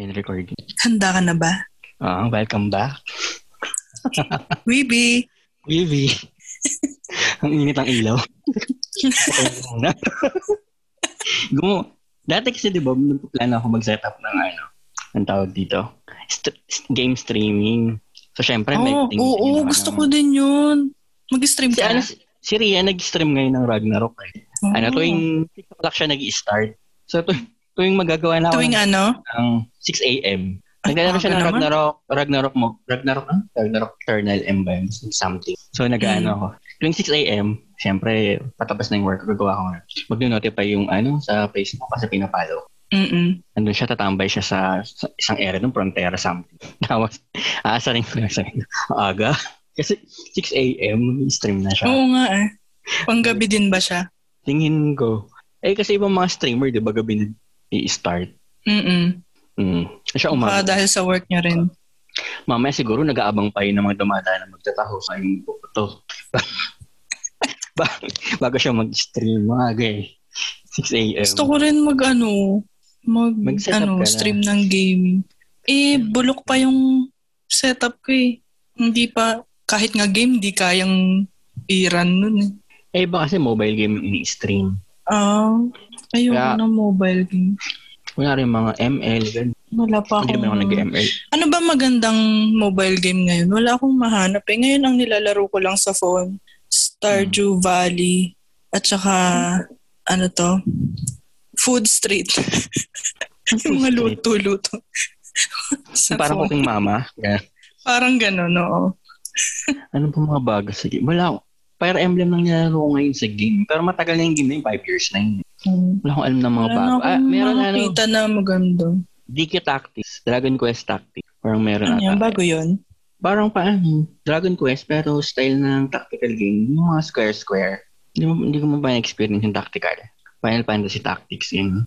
in recording. Handa ka na ba? Oo, welcome back. Weeby! Weeby! Ang init ang ilaw. Dati kasi diba, nagplano ako mag-setup ng ano, ang tawag dito, game streaming. So syempre, Oo, gusto ko din yun. Mag-stream ka na? Si Ria nag-stream ngayon ng Ragnarok eh. Oh. Ano, tuwing 6 o'clock siya nag-start. So tuwing magagawa na ako ng 6 a.m. Naglalaro siya ng Ragnarok Eternal Emblem something. So nag-ano ako. Tuwing 6 a.m, siyempre patapos na yung work, gagawa ko na. Mag-notify yung ano sa Facebook kasi pinapalo. Andun siya, tatambay siya sa isang area ng frontera something. Tapos, aasarin ko lang sa'yo. Aga. Kasi 6 a.m. stream na siya. Oo nga eh. Panggabi din ba siya? Tingin ko. Eh kasi ibang mga streamer, di ba gabi na i-start? Siya umaga. Dahil sa work niya rin. Mamaya siguro nag-aabang pa yun ng mga dumadaan na magtataho sa yung buto. Bago siya mag-stream. Maga eh. 6 a.m. Gusto ko rin mag-stream ng game. Eh, bulok pa yung setup ko eh. Hindi pa, kahit nga game, di kayang i-run nun eh. Eh, iba kasi mobile game yung ini-stream. Ayun na mobile game. Wala rin mga ML. Wala pa akong... Hindi naman ako nag-ML. Ano ba magandang mobile game ngayon? Wala akong mahanap eh. Ngayon ang nilalaro ko lang sa phone, Stardew Valley, at saka, Food Street. Yung mga luto-luto. Parang cooking mama. Yeah. Parang gano'n, oo. Ano po mga bago sa game? Wala ako. Fire Emblem lang nilaro ko ngayon sa game. Pero matagal na yung game na yung 5 years na yun. Wala akong alam ng mga bago. Meron na nakita na maganda. DQ Tactics. Dragon Quest Tactics. Parang meron na. Ano bago yun? Parang Dragon Quest pero style ng tactical game. Yung mga square-square. Hindi ko pa na-experience yung tactical. Final Fantasy Tactics yun.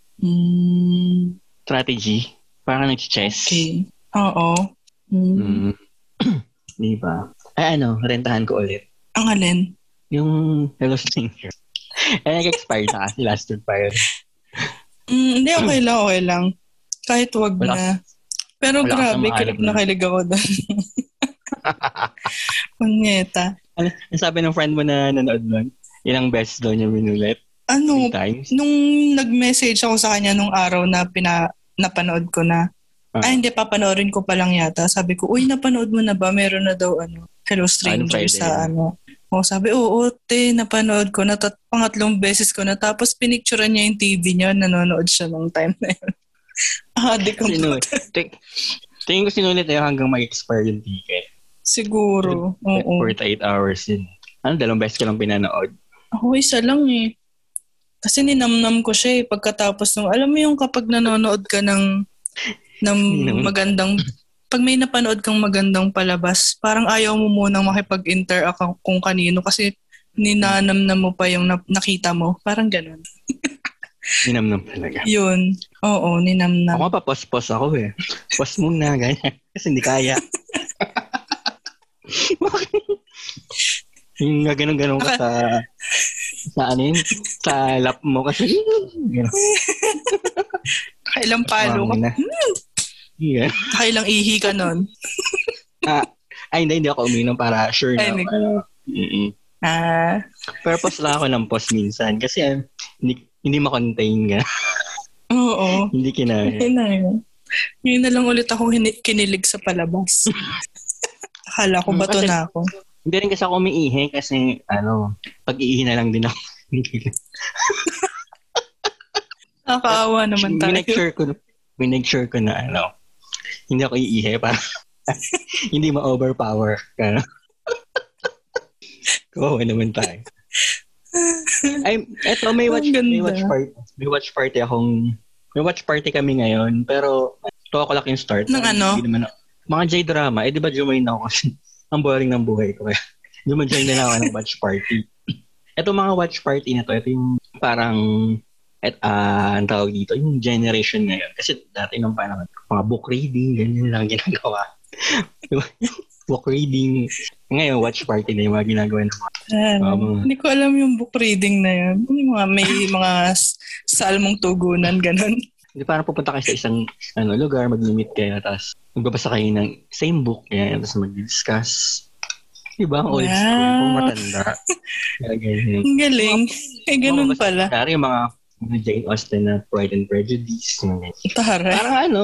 Strategy. Parang nag-chess. Okay. Oo. Diba? Ay rentahan ko ulit. Ang alin? Yung Hello Stranger. Ay, nag-expire na kasi last week pa yun. Hindi, okay lang. Kahit wag wala, na. Pero grabe, kilig na kilig ako doon. Punyeta. Sabi ng friend mo na nanood nun, ilang beses daw niya minulit? Nung nag-message ako sa kanya nung araw na napanood ko na, hindi, papanoorin ko pa lang yata. Sabi ko, uy, napanood mo na ba? Meron na daw, Hello Stranger sa ano. O, sabi, oo, te, napanood ko na. Pangatlong beses ko na. Tapos, pinicturean niya yung TV niya. Nanonood siya nung time na yun. Di ko po. Tingin ko sinulit na hanggang mag-expire yung ticket. Siguro, oo. 48 hours yun. 2 beses ko lang pinanood? Ako, isa lang eh. Kasi ninamnam ko siya eh. Pagkatapos nung, alam mo yung kapag nanonood ka ng magandang, pag may napanood kang magandang palabas, parang ayaw mo munang makipag-interact kung kanino kasi ninanamnam mo pa yung nakita mo. Parang ganun. Ninamnam talaga. Yun. Oo, ninamnam. Ako pa, pos ako eh. Pos muna, ganyan. Kasi hindi kaya. Yung ganun-ganun ka sa lap mo kasi. Kailang palo ka. Yeah. Kailang ihi ka nun. Hindi ako uminom para sure na. Pero pause lang ako ng pause minsan kasi hindi makontain ka. Oo. Hindi kinaya. Ngayon na lang ulit akong kinilig sa palabas. Akala ko bato na ako. Hindi rin kasi ako umiihi kasi pag-iihi na lang din ako. Nakakaawa naman tayo. Minag-sure ko na, hindi ako iihi para hindi ma-overpower. Kawawa naman tayo. Eto, may watch party kami ngayon, pero 2 o'clock yung start. Mga J-drama. Di ba jumain na ako kasi ang boring ng buhay ko. Jumain na ako ng watch party. Eto mga watch party na to, ito yung parang ang tawag dito, yung generation ngayon. Kasi dati nung panahon, mga book reading, ganyan lang ginagawa. Book reading. Ngayon, watch party na yung mga ginagawa ng hindi ko alam yung book reading na yun. Yung mga may mga salmong tugunan, ganun. Hindi, parang pupunta kayo sa isang ano, lugar, mag-meet kayo, tapos magbabasa kayo ng same book, yan, tapos mag-discuss. Diba? Ang old school, kung matanda. Ang galing. Eh, ganun pala. Kaya yung mga Jane Austen na Pride and Prejudice. Taray. Parang ano,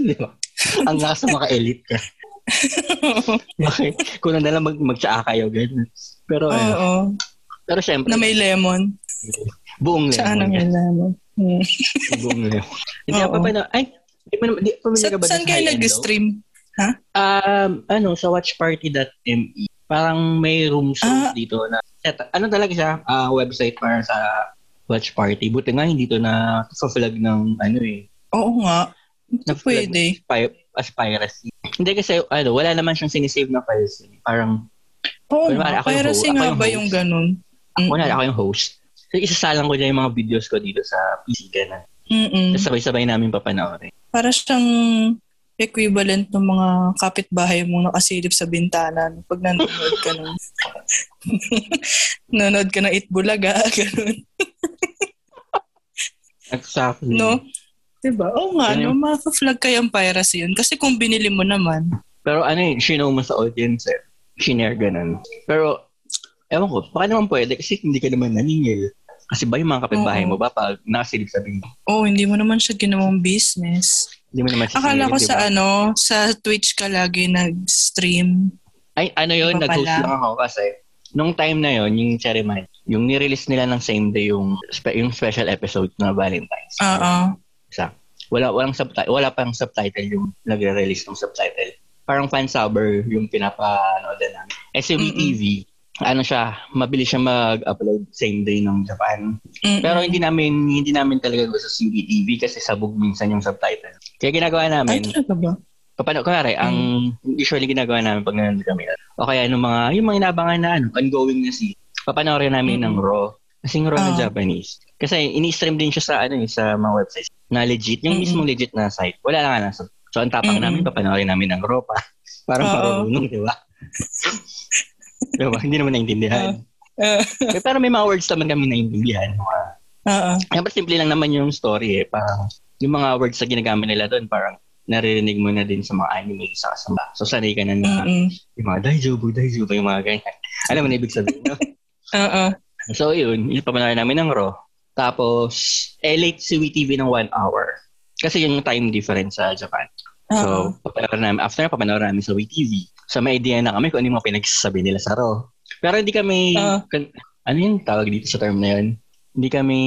diba? Ang nasa maka-elite ka. Okay. Kung nalang mag-tsaa kayo, ganun. Pero, pero syempre. Na may lemon. Buong lemon. Saan na may lemon? Buong leo. Hindi pa pala. Ay, di pa muna ba? Saan kayo nag-stream? Ha? Ano, sa watchparty.me. Parang may room shows dito na ano talaga siya, website para sa watch party. Buti nga hindi to na sa-flag ng ano eh. Oo nga. Na pwede. As piracy. Hindi kasi ano, wala naman siyang sinisave na files. Parang piracy nga ba yung ganun? Wala, ako yung host. So, isasalang ko dyan yung mga videos ko dito sa PC na. Tapos sabay-sabay namin papanoorin. Para siyang equivalent ng mga kapitbahay mong nakasilip sa bintana. Pag nanonood ka ng... nanonood ka ng Itbulaga, ganun. Exactly. No? Diba? Oo nga, so, no? Maka-flag kayang piracy yun. Kasi kung binili mo naman. Pero ano yun, sinaw mo sa audience eh. Shinare ganun. Pero, ewan ko, baka naman pwede kasi hindi ka naman naningil. Kasi ba yung mga kapitbahay mo ba pag nakasilip sabihin? Oo, hindi mo naman siya ginawang business. Hindi mo naman siya akala sinilip, ko diba? Sa ano, sa Twitch ka lagi nag-stream. Ay, ano yun, diba nag-host lang ako kasi nung time na yun, yung Cherry Magic, yung nirelease nila ng same day yung special episode na Valentine's. Oo. Isa. Wala pang subtitle yung nagre-release ng subtitle. Parang fansubber yung pinapanood na namin. Sa WeTV, ano siya, mabilis siya mag-upload same day ng Japan. Mm-mm. Pero hindi namin talaga gusto sa WeTV kasi sabog minsan yung subtitle. Kaya ginagawa namin. Ay, talaga ba? Kunwari, ang usually ginagawa namin pag nanonood kami. O kaya yung mga inaabangan na ongoing na si papanoorin namin ng raw. Kasing raw na Japanese. Kasi ini-stream din siya sa sa mga websites na legit, yung mismong legit na site. Wala lang na. So ang tapang namin papanoorin namin ng raw pa. Parang parunong, di ba? Diba? Hindi naman naintindihan. Pero may mga words naman kami naintindihan. Siyempre, simple lang naman yung story eh. Parang, yung mga words na ginagamit nila doon, parang naririnig mo na din sa mga anime sa kasama. So, sanay ka na na yung mga daijobu, yung mga ganyan. Alam mo na ibig sabihin, no? So, yun. Ipapanarin namin ng raw. Tapos, late si WeTV ng 1 hour. Kasi yung time difference sa Japan. So, papanarin namin sa WeTV. So, may idea na kami kung ano yung mga pinagsasabi nila sa raw. Pero hindi kami, ano yung tawag dito sa term na yun? Hindi kami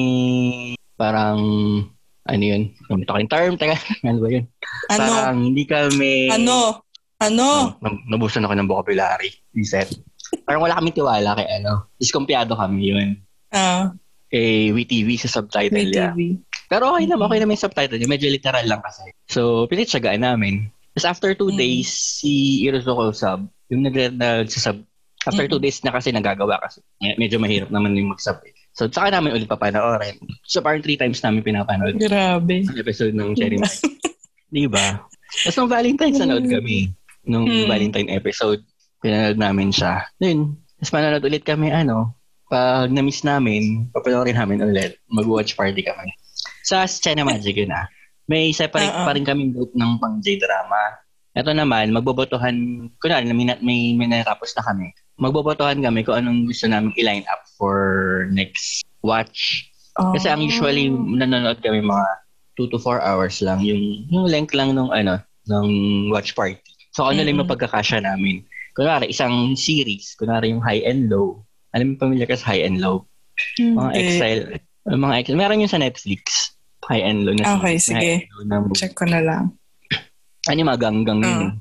parang, ano yun? Kami talking term, teka, ano ba yun? Ano? Parang hindi kami... Ano? Nabusan ako ng vocabulary. Reset. Parang wala kami tiwala kay Diskumpiado kami yun. Kay WeTV sa subtitle niya. Pero okay naman yung subtitle niya. Medyo literal lang kasi. So, pinitsagaan namin. Tapos after 2 days, si Irozuko sub, yung nag-sub, after 2 days na kasi nagagawa kasi. Medyo mahirap naman yung mag-sub. So, saka namin ulit papanoorin. So, parang 3 times namin pinapanood. Grabe. Ang episode ng Cherry Magic. Diba? Tapos nung Valentine's, nanood kami. Nung Valentine episode, pinanood namin siya. Yun. Tapos manood ulit kami, pag na-miss namin, papanoorin namin ulit. Mag-watch party kami. Sa Cherry Magic yun . May separate pa rin kaming group ng pang-J-drama. Ito naman, magbobotohan, kunwari, may natapos na kami. Magbobotohan kami kung anong gusto namin i-line up for next watch. Kasi ang usually, nanonood kami mga 2 to 4 hours lang. Yung length lang ng watch party. So, ano lang yung mapagkakasya namin. Kunwari, isang series. Kunwari, yung High and Low. Alam mo, pamilya ka sa High and Low? Mga Exile. Meron yung sa Netflix. High and Low na. Okay, sige. Check ko na lang. Ano yung maganggang yun?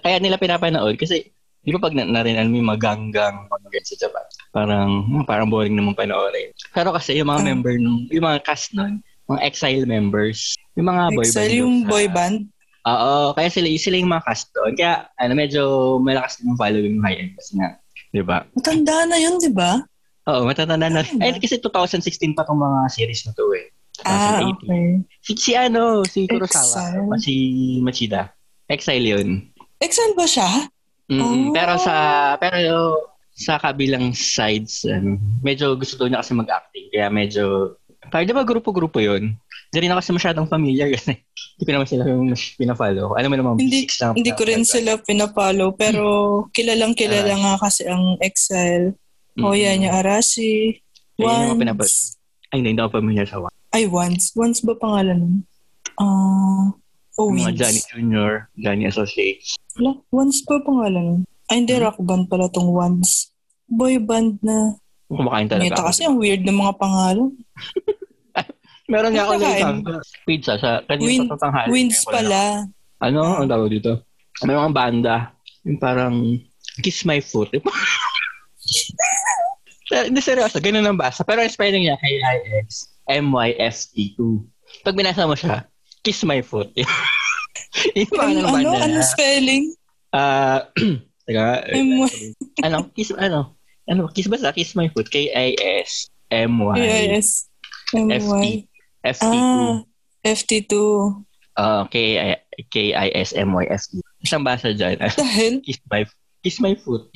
Kaya nila pinapanood kasi di ba pag narinan mo yung maganggang sa Japan, parang boring naman panoorin. Pero kasi yung mga member nung, yung mga cast nun, mga Exile members, yung mga boy band. Exile yung boy band? Oo, kaya sila yung mga cast doon. Kaya medyo malakas din yung following High End kasi nga, di ba? Matanda na yun, di ba? Oo, matanda na. Ay, kasi 2016 pa itong mga series na to eh. Okay. Si Kurosawa, si Machida. Exile yun. Exile ba siya? Pero sa kabilang sides, medyo gusto niya kasi mag-acting. Kaya medyo, parang diba grupo-grupo yun? Hindi rin ako masyadong familiar kasi hindi ko naman sila pinafollow. Ano man naman, hindi ko rin sila pinafollow pero kilalang-kilala nga kasi ang Exile. O yan, yung Arashi, Wands. Ay, hindi ako familiar sa Wands. Ay, Wands. Wands ba pangalan? Mga Johnny Jr., Johnny Associates. Wala, Wands ba pangalan? Ay, hindi, rock band pala tong Wands. Boy band na. Kumakain talaga. Ngita kasi ang weird ng mga pangalan. Meron nga ako ng isang pizza sa kanina sa tanghali. Winds pala. Ano? Ang tawag dito? May mga banda. Yung parang Kiss My Put 9. Hindi seryoso. Ganun ang basa. Pero spelling niya K-I-S-M-Y-F-T-2. Pag binasa mo siya, Kiss My Put 9. Yung pangalan ng banda niya. Ano spelling? Teka. Ano? Kiss, ano? Ano? Kiss ba sa Kiss My Put? K-I-S-M-Y-F-T. FT2. K-I-S-M-Y-F-T. Isang basa dyan. Dahil? Kiss my foot.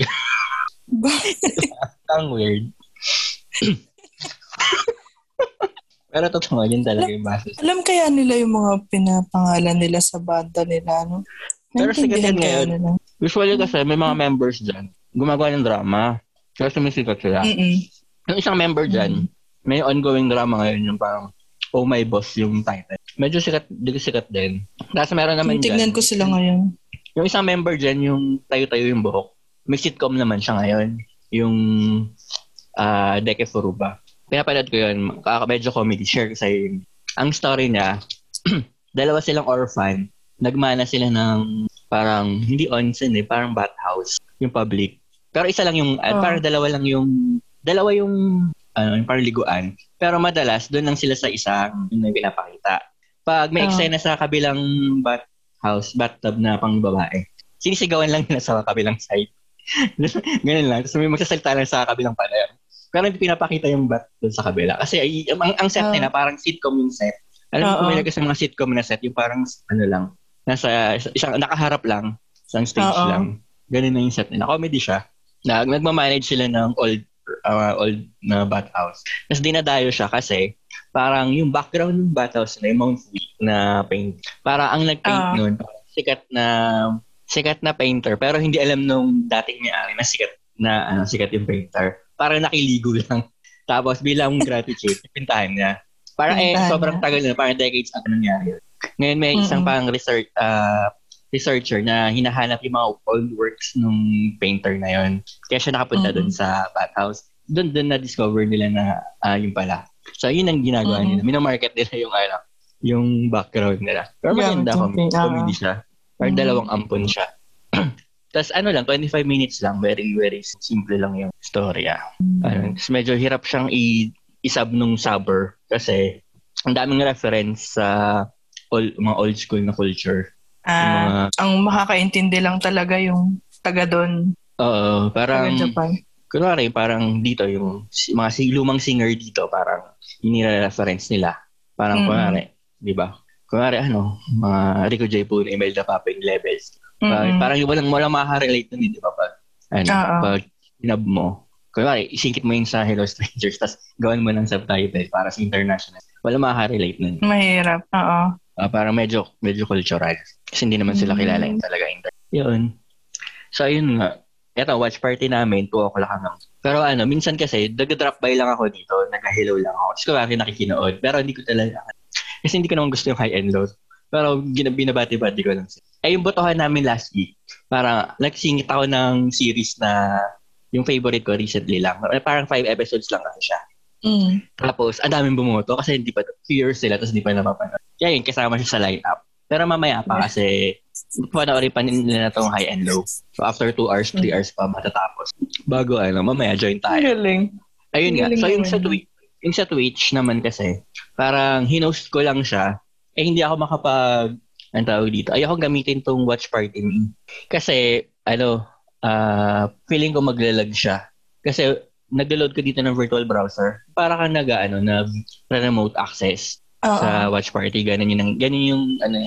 Bakit? Ang weird. Pero totoo, yun talaga yung basa. Alam kaya nila yung mga pinapangalan nila sa banda nila, no? Pero sa ganyan ngayon, usually kasi may mga members dyan, gumagawa ng drama. Kaya sumisikat sila. Yung isang member dyan, may ongoing drama ngayon yung parang Oh My Boss yung title. Medyo sikat din. Tapos meron naman dyan. Tingnan ko sila ngayon. Yung isang member dyan, yung tayo-tayo yung buhok. May sitcom naman siya ngayon. Yung Deke Furuba. Pinapanood ko yun. Medyo comedy. Share ko sa'yo. Ang story niya, dalawa silang orphan. Nagmana sila ng parang, hindi onsen eh, parang bathhouse. Yung public. Pero isa lang yung, parang dalawa yung yung parang liguan. Pero madalas, doon lang sila sa isang yung pinapakita. Pag may eksena sa kabilang bathtub na pang babae, sinisigawan lang nila sa kabilang side. Ganun lang. Tapos may magsasalita lang sa kabilang panayam. Pero hindi pinapakita yung bath doon sa kabila. Kasi ang set nila, parang sitcom yung set. Alam mo, kumilagay sa mga sitcom na set, yung parang ano lang, nasa isang nakaharap lang, isang stage lang. Ganun na yung set nila. Comedy siya. Nagmamanage sila ng old na bathhouse. Mas dinadayo siya kasi parang yung background ng bathhouse na yung Mount Fuji na paint. Para ang nag-paint nun, sikat na painter pero hindi alam nung dating may-ari na sikat yung painter. Para nakiligo lang. Tapos bilang gratitude, pintahan niya. Para sobrang tagal na, parang decades ang nangyari. Ngayon may isang pang researcher na hinahanap yung mga old works nung painter na yon. Kaya siya nakapunta doon sa bathhouse. Doon na-discover nila na yung pala. So, yun ang ginagawa nila. Mino-market nila yung background nila. Pero maganda comedy siya. Parang dalawang ampon siya. Tapos 25 minutes lang. Very, very simple lang yung story. Medyo hirap siyang isab nung sabor kasi ang daming reference sa mga old school na culture. Ang makakaintindi lang talaga yung taga doon. Oo, parang kunwari, parang dito yung mga lumang singer dito, parang inire-reference nila. Parang kunwari, di ba? Kunwari, mga Rico J. Poon, Imelda Papin levels. Parang yung walang makarelate nun, di ba? Pag inab mo, kunwari, isingkit mo yun sa Hello Strangers, tapos gawin mo ng subtitle para sa international. Walang makarelate nun. Mahirap, oo. Parang medyo cultural. Kasi hindi naman sila kilalain talaga. Yun. So, yun nga. Eto, watch party namin. 2 o'clock hanggang. Pero minsan kasi, nag-drop by lang ako dito. Nag-hello lang ako. Kasi ko rin nakikinood. Pero hindi ko talaga. Kasi hindi ko naman gusto yung high and low. Pero binabati-bati ko lang. Yung botohan namin last week. Parang nagsingit ako ng series na yung favorite ko recently lang. Parang 5 episodes lang kasi siya. Tapos, ang daming bumoto kasi hindi pa 2 years sila tapos hindi pa napapanood. Kaya yun, kasama siya sa lineup. Pero mamaya pa kasi panoorin pa nila na itong high and low. So, after 2 hours, 3 hours pa matatapos. Bago mamaya join tayo. Galing. Ayun nga. So, yung sa Twitch naman kasi, parang hinost ko lang siya. Hindi ako makapag, ang tawag dito, ayoko gamitin itong watch party me. Kasi, feeling ko maglalag siya. Kasi, nag-load ko dito ng virtual browser para ka na remote access sa watch party. Ganun yung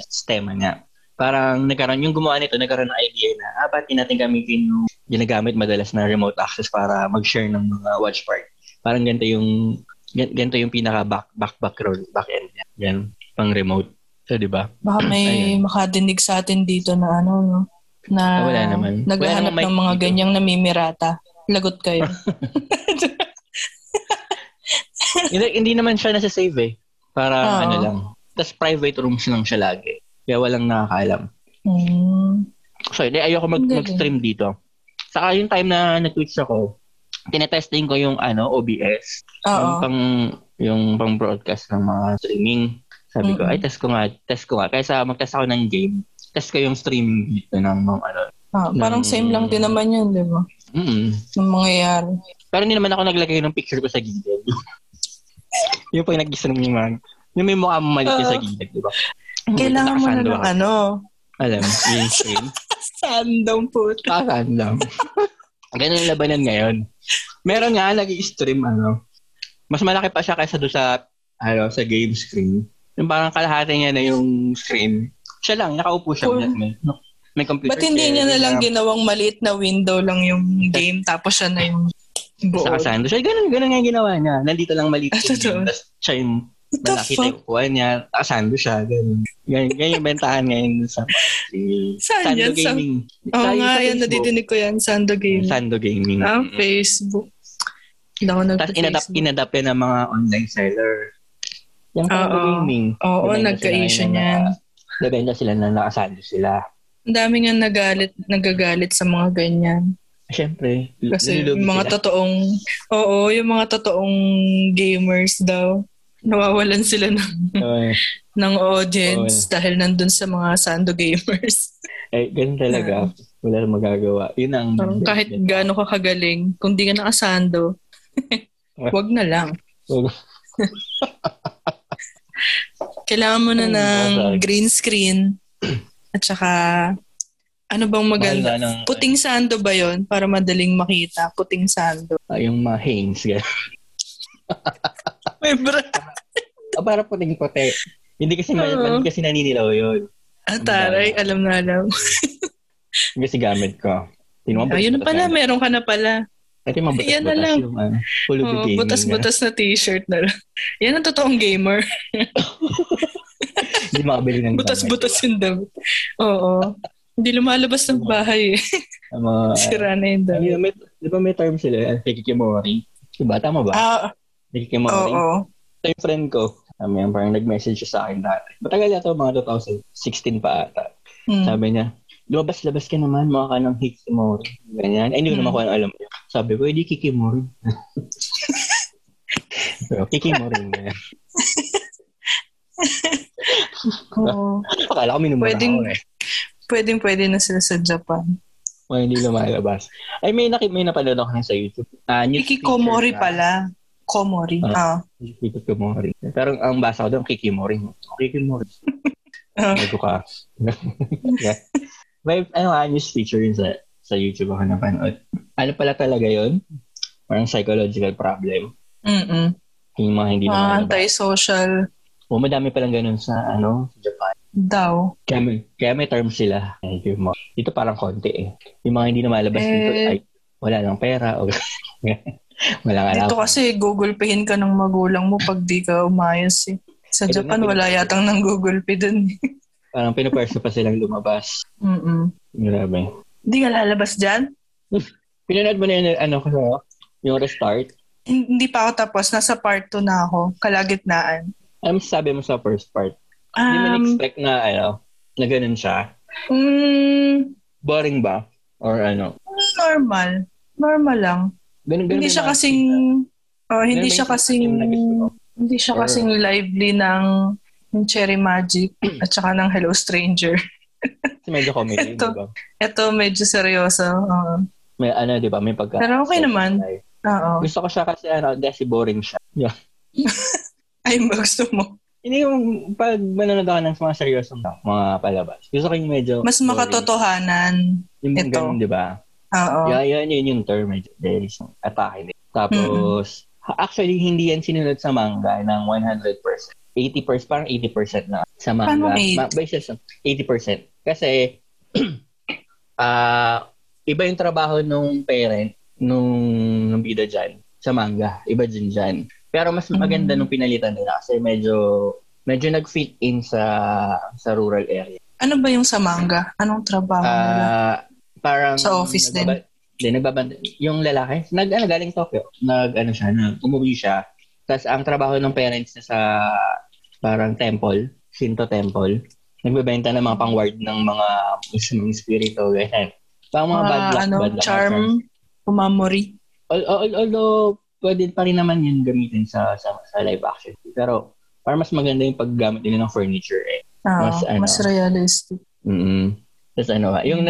sistema niya. Parang nagkaroon ng idea na ba't natin gamitin yung ginagamit madalas na remote access para mag-share ng mga watch party. Parang ganito yung pinaka background, back end niya. Ganun. pang remote. So, di ba? Baka may makadinig sa atin dito na ano, no? Na wala naman. Naghahanap ng mga dito. Ganyang namimirata. Lagot kayo. Hindi naman siya nasa-save eh. Para ano lang. Tapos private rooms lang siya lagi. Kaya walang nakakaalam. So, hindi, ayoko mag-stream dito. Saka yung time na nag-twitch ako, tinetesting ko yung ano, OBS. Yung pang broadcast ng mga streaming. Sabi ko, ay, test ko nga. Kaysa mag-test ako ng game, test ko yung streaming dito ng mga ano. Parang same lang din naman yun, di ba? Yung mangyayari. Pero hindi naman ako naglagay ng picture ko sa gilid. Yung pag nag-gisa ng mga, yung may mukha mo malit sa gilid, di ba? Kailangan mo na ng ano. Alam, yung stream. Sandong puta. Sandong. Ganun yung labanan ngayon. Meron nga, nag-i-stream, ano. Mas malaki pa siya kaysa doon sa, ano, sa game screen. Yung parang kalahati niya na yung screen. Siya lang, nakaupo siya. May computer. Ba't hindi niya na lang ginawang maliit na window lang yung game, tapos siya na yung buo? Sa kasando siya. Ganun nga yung ginawa niya. Nandito lang maliit yung game, tapos siya yung nakita yung kuha niya. Kasando siya. Ganun yung bentahan ngayon sa Sando Gaming. Oo nga, yan, nadidinig ko yan. Sando Gaming. Sando Gaming. Facebook. Tapos inadapt yan ng mga online seller. Yung Sando Gaming. Oo, nagka-issue niyan. Nabenta sila na nakasando sila. Ang dami nga nagagalit sa mga ganyan. Siyempre. Kasi yung mga totoong gamers daw. Nawawalan sila ng audience dahil nandun sa mga Sando Gamers. Eh, ganun talaga. Wala na magagawa. Yun ang... kahit gaano ka kagaling, kung di ka nakasando, wag na lang. Kailangan mo na ng green screen at saka ano bang maganda? Puting sando ba yon? Para madaling makita. Puting sando. Yung mga Hanes. May brand. Para puting puti. Hindi kasi, kasi naninilaw yun. Taray. Alam na alam. Kasi gamit ko. Ayun na pala. Meron ka na pala. Ito yung mabutas-butas yung gaming. Butas-butas na t-shirt na lang. Yan ang totoong gamer. Hindi makabili ng butas-butas yung damit. Oo. Hindi lumalabas ng bahay eh. Sira na yung damit. Di ba may term sila? Hikikomori. Diba? Tama ba? Hikikomori. Oo. Ito yung friend ko. Parang nag-message siya sa akin dati. Matagal yata mga 2016 pa ata. Sabi niya, lumabas-labas ka naman, mukha ka ng hikikomori. Ganyan. Ay, hindi ko naman kung ano alam. Sabi ko, hindi kikimori. So, kikimori na. Pakala ko minumura ako eh. Pwedeng na sila sa Japan. O, hindi lumalabas. Ay, may napanood ako na sa YouTube. Hikikomori pala. Komori. Hikikomori. Pero ang basa ko doon, kikimori. Kikimori. Bago ka. May news feature yun sa YouTube ako napanood. Ano pala talaga yun? Parang psychological problem. Yung mga hindi naman. Anti-social. Madami palang ganun sa Japan. Daw. Kaya may term sila. Dito parang konti eh. Yung mga hindi namalabas dito ay wala lang pera. Dito kasi Google Payin ka ng magulang mo pag di ka umayos eh. Sa Japan wala yatang ng Google Pay dun eh. Parang pinuperso pa silang lumabas. Grabe. Hindi ka lalabas dyan? Pinanood mo na yun, yung Restart? Hindi pa ako tapos. Nasa part 2 na ako. Kalagitnaan. Ano sabi mo sa first part? Hindi mo na-expect na, na ganun siya? Boring ba? Or ano? Normal. Normal lang. Ganun hindi siya kasing... Hindi siya kasing lively ng... Yung Cherry Magic at saka ng Hello Stranger. Medyo comedy, di ba? Ito, medyo seryoso. May di ba? May pagka... Pero okay naman. Gusto ko siya kasi, desi boring siya. Yeah. Ay, gusto mo. Hindi yung pag manonood ako ng mga seryoso mga palabas. Gusto ko yung medyo... Mas makatotohanan. Yung ganun, di ba? Oo. Yan yung term. Medyo very atake. Tapos, actually, hindi yan sinunod sa manga ng 100%. 80%, parang 80% na sa mga... Paano 80%. Kasi, iba yung trabaho nung parent, nung bida dyan, sa manga. Iba din dyan. Pero mas maganda nung pinalitan nila kasi medyo medyo nag-fit in sa rural area. Ano ba yung sa manga? Anong trabaho nila? Parang sa office din nagbabantay. Yung lalaki, galing Tokyo, umuwi siya. Tapos ang trabaho ng parents niya sa parang temple, Shinto temple, nagbebenta ng mga pang-ward ng mga mushroom spirito, ganyan. Pang mga bad luck, bad luck charm, pumamori. Although pwede pa rin naman yun gamitin sa live action. Pero para mas maganda yung paggamit nila ng furniture eh. Mas realistic. Mm-hmm. Tapos yung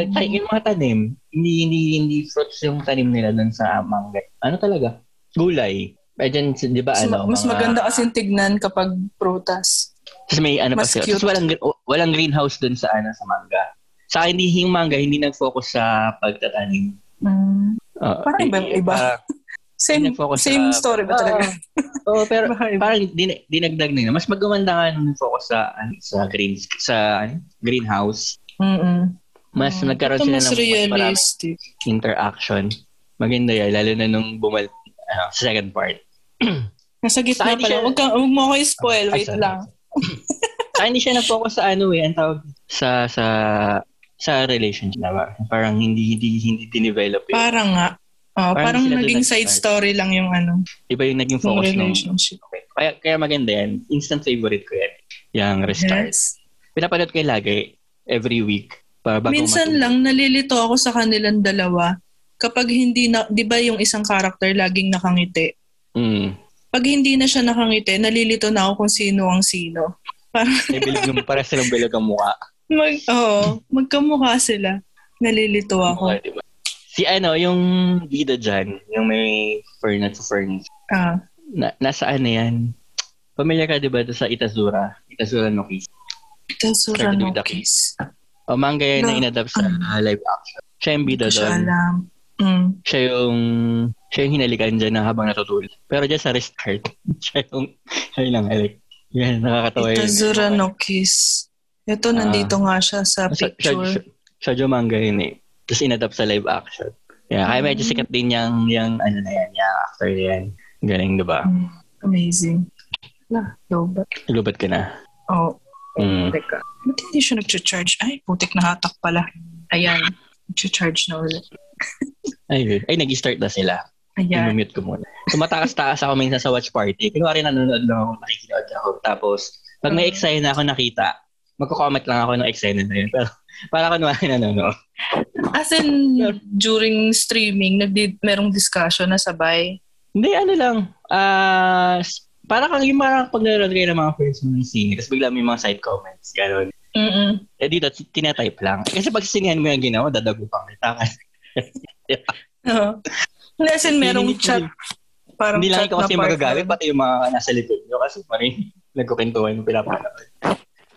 mga tanim, hindi fruits yung tanim nila dun sa manga. Ano talaga? Gulay. Diyan, di ba, mas maganda kasi tignan kapag prutas. Tapos may ano mas pa siya. Tapos walang greenhouse dun sa manga. Sa akin, yung manga, hindi nag-focus sa pagtatanim. Parang iba. Same story ba talaga? Oo, pero parang dinagdag na. Mas magaganda nga nung focus sa greenhouse. Mas nagkaroon sila ng mas interaction. Maganda yan, lalo na nung second part. Nasa gitna pa lang. Huwag mo ko i-spoil. Wait lang. Saan hindi siya nag-focus sa ang tawag sa relationship na parang hindi dinevelop yun. Parang nga. Oh, parang naging side story lang yung ano. Iba yung naging focus ng relationship. Okay. Kaya maganda yan. Instant favorite ko yan. Yung Restart. Yes. Pinapanood ko yung lagi. Every week. Minsan lang nalilito ako sa kanilang dalawa. Kapag hindi na, di ba yung isang character laging nakangiti? Mm. Pag hindi na siya nakangiti, nalilito na ako kung sino ang sino. Para silang bilog ang mukha. Magkamukha sila. Nalilito ako. Mukha, diba? Si yung bida dyan, yung may furnace. Nasaan na yan? Pamilya ka, diba, sa Itazura? Itazura no Kiss. Itazura no Kiss. O, manga yan na inadapt sa live action. Siya yung bida doon. Siya yung hinalikan dyan habang natutulog. Pero dyan sa Restart, siya yung nanghalik. Yan, nakakatawa yun. Itazura no Kiss. Ito, nandito nga siya sa picture. Siya yung manga yun eh. Tapos inadapt sa live action. Yeah, kaya medyo sikat din yung actor na yan. Galing, diba? Amazing. Lubat ka na. Oo. Oh. Teka. Ba't hindi siya nag-charge? Ay, putik na hatak pala. Ayan. Nag-charge na ulit. Ay, nag-start na sila. Ayan. I-mute ko muna. Tumatakas-takas ako minsan sa watch party. Kunwari nanonood lang ako, nakikinod ako. Tapos, pag may excited na ako nakita, magko-comment lang ako ng excited na yun. Pero, para kunwari nanonood. As in, during streaming, merong discussion na sabay? Hindi, lang. Parang pag naroon kayo ng mga friends mo ng scene, tapos bigla may mga side comments, gano'n. Dito, tinatype lang. Kasi pag sinihan mo yung ginawa, dadago pang kita. Diba? As in, merong chat. Parang hindi lang ikaw kasi magagalit, pati yung mga nasa likod nyo, kasi parang nagkukintuhan mo pinapanood.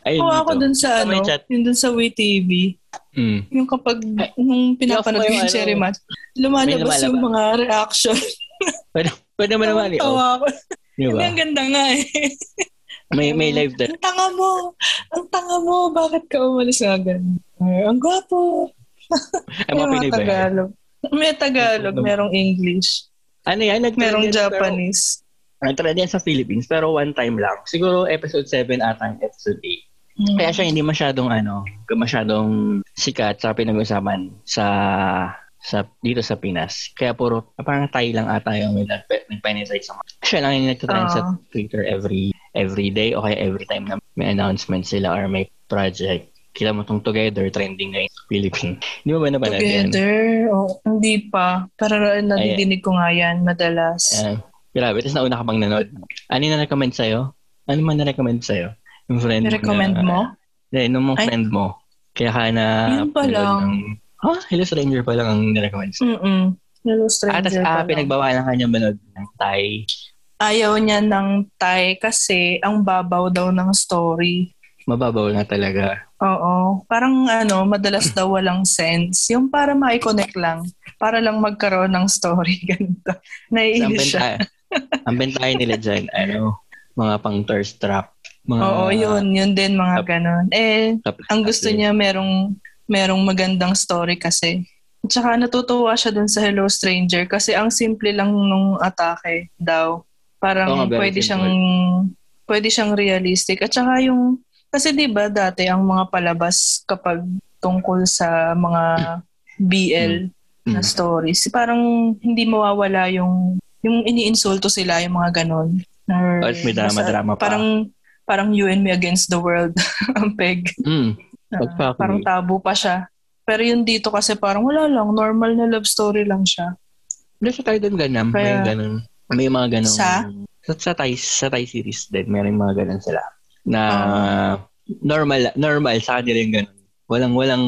Ako dun sa yung dun sa WeTV. Yung kapag nung pinapanood yung Cherry Magic, lumalabas yung mga reaction. Pwede naman naman. Tawa ako. Diba? Ang ganda nga eh. May live doon. Ang tanga mo! Bakit ka umalis na ganun? Ang gwapo! May mga Tagalog. May Tagalog, merong English. Merong Japanese. Nag-trend yan sa Philippines, pero one time lang. Siguro episode 7 at episode 8. Kaya siya hindi masyadong sikat sa pinag-usapan sa dito sa Pinas. Kaya puro parang Thai lang ata yung may nagpa-insight sa mga. Siya lang yung nagtatrend sa Twitter every day o kaya every time na may announcement sila or may project. Kita mo itong Together, trending na yung Philippines. Hindi mo ba napanood yan? Together? Hindi pa. Pero nadidinig ko nga yan madalas. Grabe. Tapos nauna ka bang nanood? Ano yung na-recommend sa'yo? Ano man na-recommend sa'yo? Yung friend recommend mo? Hindi, yung friend mo. Kaya ka na... Yun pa lang. Hello Stranger pa lang ang nirecommend siya. Hello Stranger pa lang. At pinagbawalan ka niya manood ng Thai. Ayaw niya ng Thai kasi ang babaw daw ng story. Mababaw na talaga. Oo. Parang madalas daw walang sense. Yung para ma-connect lang. Para lang magkaroon ng story. Ganito. Naiinis siya. Ang bentahin nila dyan, mga pang thirst trap. Oo, yun din mga ganon. Ang gusto niya merong magandang story kasi. Tsaka natutuwa siya dun sa Hello Stranger kasi ang simple lang nung atake daw. Parang pwede siyang pwede siyang realistic. At saka yung, kasi diba dati ang mga palabas kapag tungkol sa mga BL na stories, parang hindi mawawala yung iniinsulto sila, yung mga ganon. At may drama-drama pa. Parang You and Me Against the World ang peg. Parang tabo pa siya. Pero yun dito kasi parang wala lang. Normal na love story lang siya. Hindi siya tayo din ganun. Kaya, may ganun. May mga ganun. Sa Thai series din. Meron mga ganun sila. Na normal sa kanila yung ganun. Walang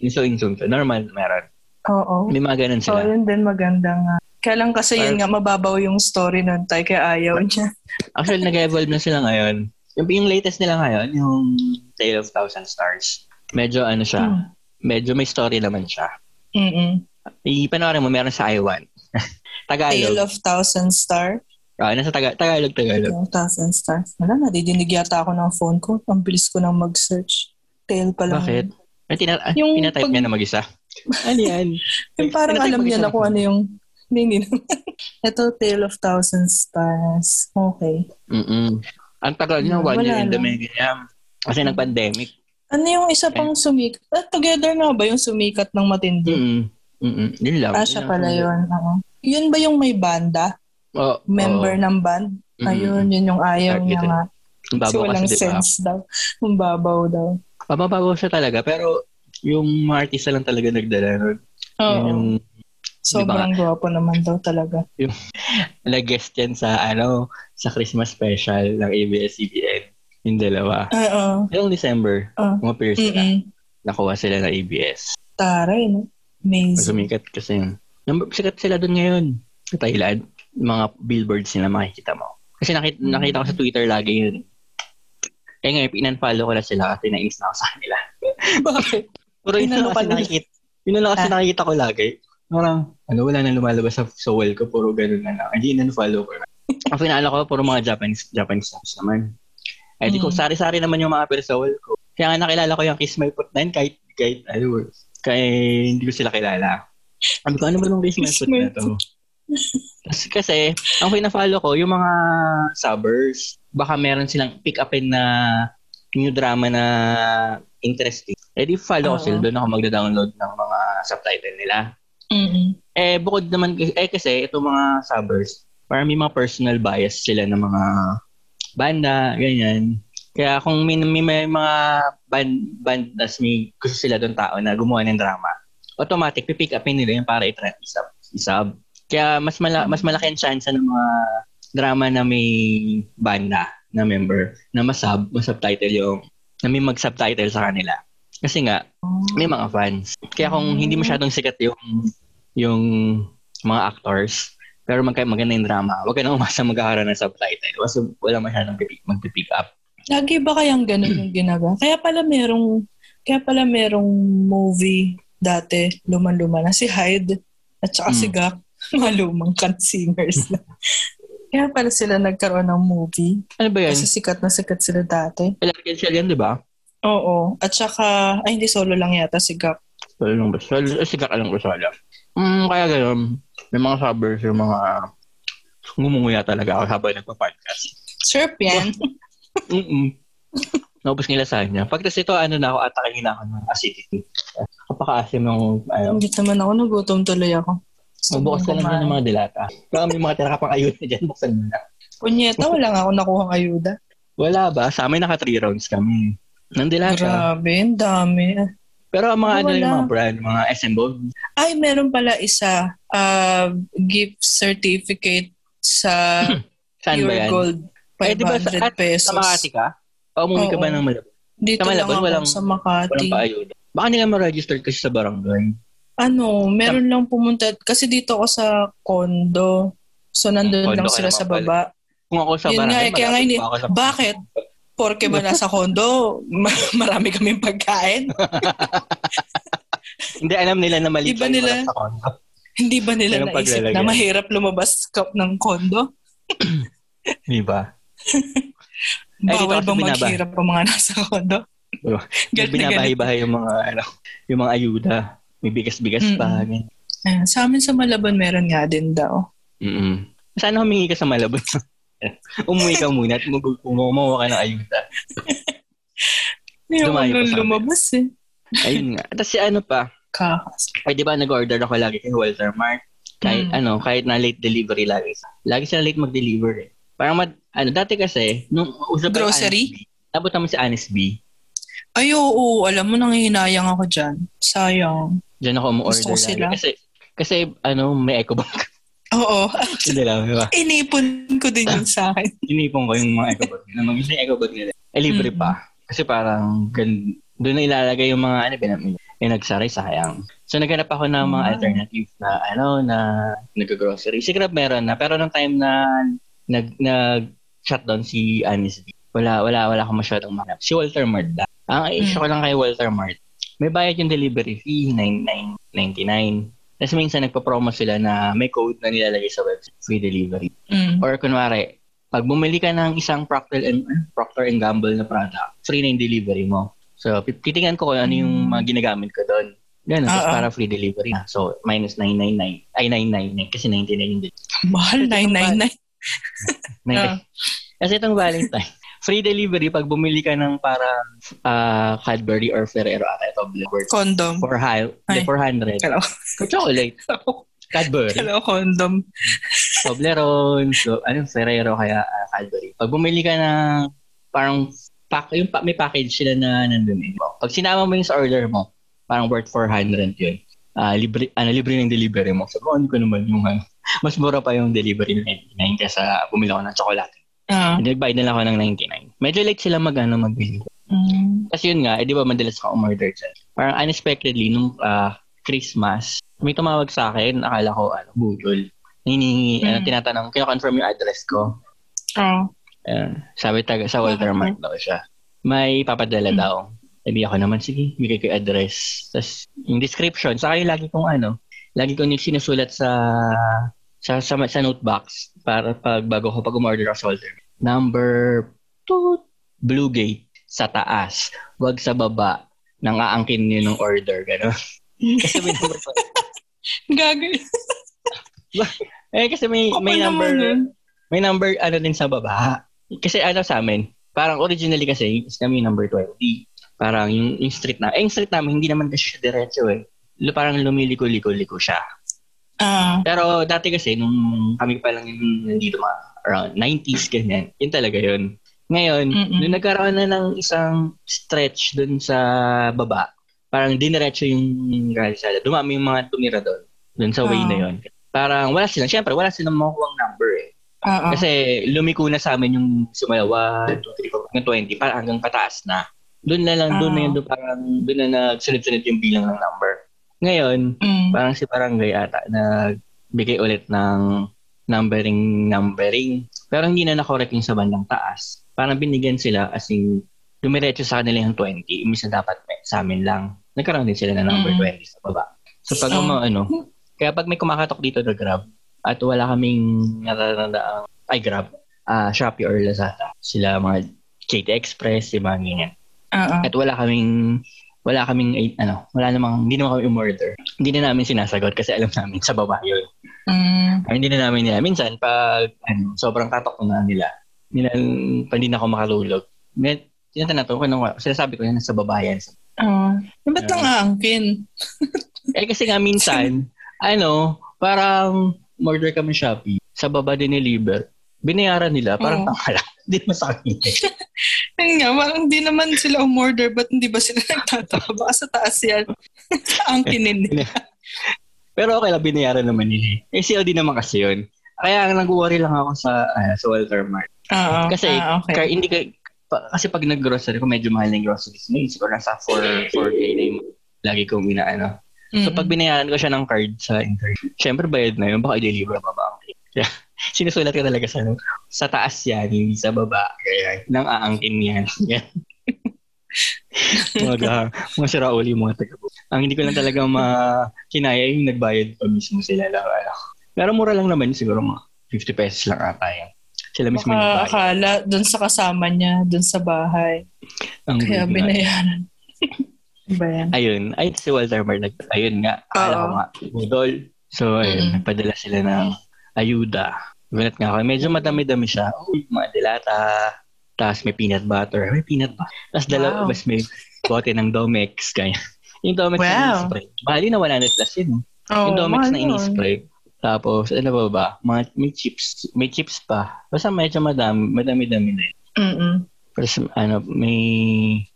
insulto. Normal, meron. Oo. May mga ganun sila. Oo, yun din maganda nga. Kaya lang kasi yun nga, mababaw yung story nun tayo. Kaya ayaw niya. Actually, nag-evolve na sila ngayon. Yung latest nila ngayon, yung Tale of Thousand Stars. Medyo ano siya. Medyo may story naman siya. Ipanoorin mo, meron sa Iwan. Tagalog. Tale of Thousand Stars. Nasa Tagalog. Tale of Thousand Stars. Wala, nadidinig yata ako ng phone ko. Ang bilis ko nang mag-search. Tale pa lang. Bakit? Pinatype niya na mag-isa. Ano yan? Yung parang alam niya na kung ano yung... Hindi naman. Ito, Tale of Thousand Stars. Okay. Ang tagal niya, one year in the making niya. Kasi nag-pandemic. Ano yung isa pang sumikat? Together na ba yung sumikat ng matindi? Yun lang. Siya pala yun. Yun ba yung may banda? Member ng band? Ayun, yun yung ayaw niya nga. Kasi walang sense daw. Mababaw daw. Mababaw siya talaga. Pero yung artista lang talaga nagdala. Sobrang guwapo naman daw talaga. Yung nag-guest yan sa Christmas special ng ABS-CBN. Yung dalawa. Yung December, umapir sila. Nakuha sila ng ABS. Taray, no? Amazing. Sumikat kasi yun. Sikat sila doon ngayon. Sa Thailand, mga billboards nila makikita mo. Kasi nakita ko sa Twitter lagi yun. Kaya ngayon, in-unfollow ko na sila kasi nainis na ako sa kanila. Bakit? Pero yun na lang kasi nakikita ko lagi. Parang, wala na lumalabas sa soul ko. Puro ganun na lang. Hindi, in-unfollow ko na. Ang finala ko, puro mga Japanese stuff naman. Ay, di ko, sari-sari naman yung mga persol ko. Kaya nga nakilala ko yung Kiss My Put 9 kahit hindi ko sila kilala. Sabi ko, ano ba yung Kiss My Put na to? Kasi, ang pina-follow ko, yung mga subbers, baka meron silang pick-upin na new drama na interesting. Di follow ko sila. Doon ako magda-download ng mga subtitle nila. Bukod naman, kasi itong mga subbers, parang may mga personal bias sila ng mga banda, ganyan. Kaya kung may mga band as may gusto sila doon tao na gumawa ng drama, automatic, pipick upin nila yun para i-trend, isub. Kaya mas malaki ang chance ng mga drama na may banda na member na masubtitle yung na may mag-subtitle sa kanila. Kasi nga, may mga fans. Kaya kung hindi masyadong sikat yung mga actors, pero maganda yung drama. Huwag ka na umasa magkakaroon ng subtitle. Kasi wala masyadong mag-pick up. Lagi ba kayang ganun yung ginagawa? Kaya pala merong movie dati, luman-luma na si Hyde at saka si Gak, mga lumang singers na. Kaya pala sila nagkaroon ng movie. Ano ba yan? Kasi sikat na sikat sila dati. Elarkin siya yan, di ba? Oo. At saka, hindi solo lang yata si Gak. Solo lang ba? Si Gak alam ko solo. Kaya ganun. May mga subbers, yung mga ngumunguya talaga ako habang nagpa-podcast. Surf yan. Naubos nila sa kanya. Pag tas ito, atakin na ako ng acidity. Kapakaasim yung... Hindi naman ako, nagutom tuloy ako. Bukas ka lang ng mga dilata. Kaya may mga tira ka pang ayuda dyan, buksan mo na. Punyeta, wala nga ako nakuhang ayuda. Wala ba? Sa amin, naka 3 rounds kami. Nang dilata. Grabe, ang dami. Pero ang mga yung mga brand, mga SM Gold. Ay, meron pala isa. Gift certificate sa Pure Gold. 500 pesos. Sa Makati ka? Umuwi ka ba ng Malabon? Dito sa Malabon, sa Makati. Walang paayuda. Baka hindi nga ma-registered kasi sa barangay. Meron lang pumunta. Kasi dito ako sa condo. So, nandun lang sila sa baba. Kung ako sa barangay, bakit? Porke ba nasa condo, marami kaming pagkain? Hindi alam nila na mali tayo sa condo. Hindi ba nila naisip na mahirap lumabas ng condo? Hindi ba? Bawal ba maghirap ang mga nasa condo? Binabahay-bahay yung mga ayuda. May bigas-bigas pa. Sa amin sa Malabon, meron nga din daw. Saan humingi ka sa Malabon? Umuwi ka muna at gumawa ka ng ayuda. Mayroon lumabas eh. Ayun nga. Tapos si ano pa, pwede ba nag-order ako lagi kay Walter Mart? Kahit ano, kahit na late delivery lagi. Lagi sila late mag-deliver eh. Parang dati kasi, nung usap ay grocery? Nabot naman si Anis B. Ay, oo. Alam mo, nanginayang ako dyan. Sayang. Dyan ako umorder lagi. Kasi ano, may eco bank. Oo. Hindi lang, diba? Inipon ko din yung sa akin. Inipon ko yung mga eco bag nila. Mag-isa yung eco bag nila. Eh, libre pa. Kasi parang doon na ilalagay yung mga ano, yung nagsaray, sayang. So, naghanap ako ng mga alternative na ano, na nag-grocery. Si Grab meron na. Pero nung time na nag-shutdown si Anis B, wala akong masyadong mahanap. Si Walter Mart lang. Ang issue ko lang kay Walter Mart, may bayad yung delivery fee, $9.99. Tapos minsan nagpa-promo sila na may code na nilalagay sa website, free delivery. Or kunwari, pag bumili ka ng isang Procter & Gamble na product, free na yung delivery mo. So, titingnan ko kung ano yung mga ginagamit ko doon. Ganun, tapos para free delivery na. So, minus 999. Ay, 999 kasi 99 yung delivery. Mahal, 999. Kasi itong Valentine, free delivery pag bumili ka ng parang Cadbury or Ferrero condom for high 400. Hello. Chocolate. Cadbury. Hello, condom. Toblerone, so anong Ferrero kaya Cadbury. Pag bumili ka ng parang may package sila na nandun eh. Pag sinama mo yung sa order mo, parang worth 400 yun. Libre ng delivery mo. So, ano ko naman yung mas mura pa yung delivery na kaysa bumili ko ng chocolate. Nagbayad na lang ako ng 99. Medyo late sila magbili. Kasi yun nga, di ba madalas ka umorder dyan. Parang unexpectedly, nung Christmas, may tumawag sa akin, akala ko, budol. Tinatanong, kino-confirm yung address ko. Sabi sa Walter Mart daw siya. May papadala daw. Sabi ako naman, sige, bigay ko yung address. Tapos, yung description, saka yung lagi kong sinusulat sa notebox para pag umorder ako sa Walter. Number 2, Blue Gate sa taas, wag sa baba, nang aangkin niyo ng order, gano'n. Kasi may number pa. Gagay. Kasi may number. May number din sa baba. Kasi sa amin, parang originally kasi kami number 20. Parang yung street na, yung street namin hindi naman kasi diretso eh. Parang lumiliko-liko siya. Pero dati kasi, nung kami pa lang nandito mga around 90s, ganyan. Yun talaga yun. Ngayon, nung nagkaroon na ng isang stretch dun sa baba, parang diniretso yung kalsada. Dumami yung mga tumira dun sa way na yun. Parang wala silang makukuha ng number eh. Kasi lumiko na sa amin yung simula 1, 2, 3, 4, 20, parang hanggang pataas na. Dun na lang, dun na yun, parang dun na nagsunod-sunod yung bilang ng number. Ngayon, parang si Barangay ata nagbigay ulit ng numbering. Pero hindi na na-correct yung sa bandang taas. Parang binigyan sila as in dumiretso sa kanila yung 20. Imbis na dapat sa amin lang. Nagkaroon din sila na number 20 sa baba. So pag kaya pag may kumakatok dito na Grab at wala kaming natatandaan Grab, Shopee or Lazada. Sila mga JT Express, yung mga ganyan. At wala namang, hindi naman kami umorder. Hindi na namin sinasagot kasi alam namin sa baba yun. Hindi na namin nila. Minsan, pag sobrang katok na nila pa hindi na ako makalulog. Tinatanong ko, sinasabi ko na sa baba yan. Ba't lang aangkin? Kasi nga minsan, parang umorder kami Shopee. Sa baba din niliber. Binayaran nila, parang tanghala. Hindi masakit eh. Ayun nga, parang hindi naman sila umorder, but hindi ba sila nagtataka? Baka sa taas yan. Ang kinin nila. Pero okay lang, binayaran naman nila. CLD naman kasi yun. Kaya nag-worry lang ako sa Walter Mart. Kasi, kasi pag nag-grocery ko, medyo mahal na yung groceries mo. Siguro nasa 4K na yung lagi kong inaano. So pag binayaran ko siya ng card sa internet, syempre bayad na yun. Baka i-deliver pa ba ang card? Sinusulat ka talaga sa taas yan, hindi sa baba. Kaya, nang aangkin yan. Mga sirauli, mga tagabo. Ang hindi ko lang talaga makinaya yung nagbayad pa mismo sila. Pero mura lang naman, siguro mga 50 pesos lang ata yan. Sila mismo yung bayad. Akala, dun sa kasama niya, dun sa bahay. Kaya binayaran. Ayun. Ay, si Walter Mart. Ayun nga. Akala ko nga. Budol. So, ayun. Nagpadala sila ng ayuda. Gulat nga ako. Medyo madami-dami siya. Oh, mga dilata. Tapos may peanut butter. May peanut butter. Tapos dalawa, mas may bote ng Domex. Kaya. Yung Domex na in-spray. Mahali na 100 plus yun. Yung Domex na in-spray. Tapos, ano ba ba? May chips. May chips pa. Basta medyo madami-dami na yun. Mm-mm. Plus, ano, may...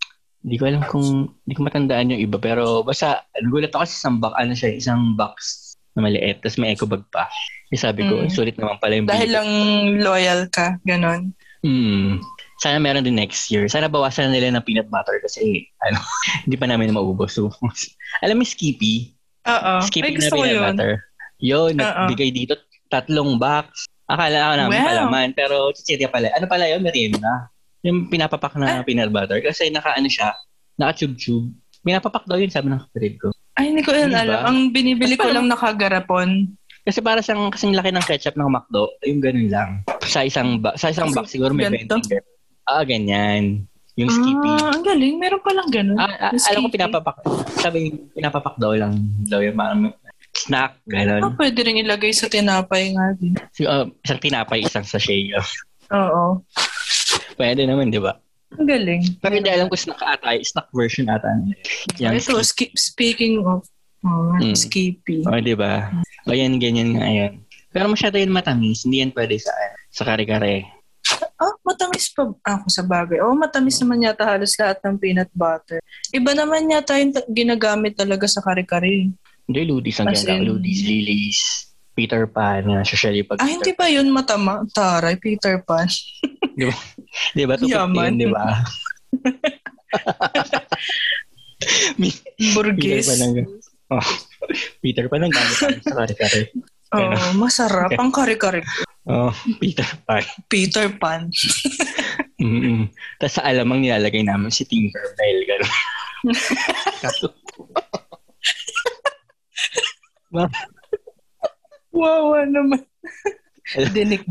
Hindi ko alam kung, hindi ko matandaan yung iba. Pero basta, nagulat ako kasi isang box na maliit. Tapos may eco bag pa. Kasi sabi ko, sulit naman pala yung dahil lang loyal ka, ganon. Sana meron din next year. Sana bawasan nila ng peanut butter kasi, hindi pa namin maubos. So, alam mo, Skippy? Oo. Skippy na peanut butter. Yun, nagbigay dito 3 box. Akala ako namin palaman. Pero, chichirya pala. Ano pala yun? Merienda. Yung pinapapak na peanut butter. Kasi naka-tube-tube. Pinapapak daw yun, sabi ng kapatid ko. Ay, hindi ko yun alam. Ang binibili ko lang nakagarapon. Kasi para siyang kasing laki ng ketchup ng McDo. Yung ganun lang. Sa isang box, siguro may 20. Ganyan. Yung Skippy. Ang galing. Meron palang ganun. Alam ko pinapapak. Sabi, pinapapak daw lang. Daw yung mga snack, ganun. Pwede rin ilagay sa tinapay nga din. Isang tinapay, isang sachet. Oo. Pwede naman, di ba? Ang galing. Pero hindi alam ko snack version ata. Ito, speaking of Skippy. O, di ba? O, yan, ganyan nga yan. Pero masyado yun matamis. Hindi yan pwede sa kare-kare. Matamis pa ako sa bagay. Matamis naman yata halos lahat ng peanut butter. Iba naman yata yung ginagamit talaga sa kare-kare. Hindi, ludis ang ganda. Ludis, lilis, Peter Pan. Socially pag hindi pa yun matama. Taray, Peter Pan. Diba? Yaman. Di ba? Burgis. Peter Pan ang gamit sa kare-kare. Masarap ang kare-kare. Peter Pan. Peter Pan. Tapos sa alamang nilalagay namin si Tinkerbell. Gano'n. Wow, naman.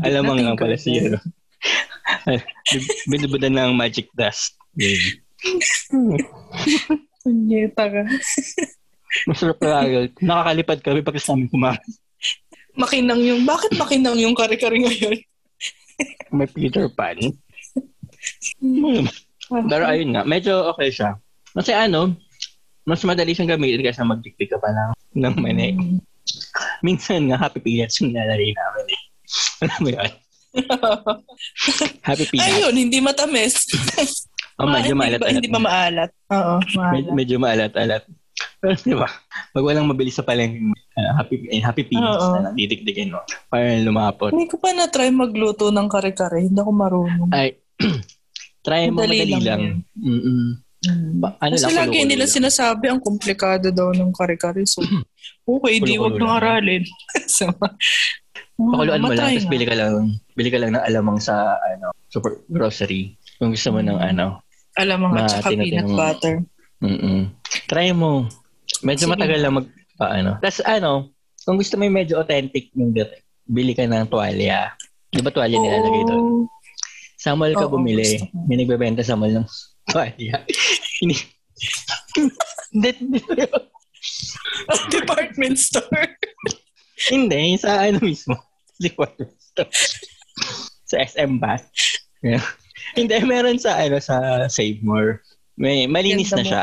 Alamang nga pala siya. Binubudan na ang magic dust. Punyeta ka. Masarap na agad. Nakakalipad kami pagkas namin kumakas. Bakit makinang yung kare-kare ngayon? May Peter Pan. Pero ayun nga, medyo okay siya. Kasi mas madali siyang gamitin kaysa magdikdik ka pa ng mani. Minsan nga, happy peanuts yung nalari namin eh. Alam mo yun? Happy peanuts. Ayun, hindi matamis. Medyo maalat-alat. Hindi ba maalat? Oo, maalat. Medyo maalat-alat. Pero diba, pag walang mabilis sa palengke, happy peanuts na lang, didikdikin mo. Parang lumapot. Hindi ko pa na-try magluto ng kare-kare. Hindi ako marunong. Ay, try mo madali lang. Kasi lagi nila sinasabi ang komplikado daw ng kare-kare. So, okay, di wag nang aralin. Pakuluan mo lang, tapos bili ka lang ng alamang sa super grocery. Kung gusto mo ng alamang at saka peanut butter. Try mo. Medyo matagal lang Tapos kung gusto mo yung medyo authentic yung dito, bili ka ng tuwalya. Di ba tuwalya nilalagay doon? Sa mall ka bumili. May nagbebenta sa mall ng tuwalya. Department store. Hindi, sa mismo. Department store. Sa SM Bath. Yeah. Hindi, meron sa Save More. May malinis na siya.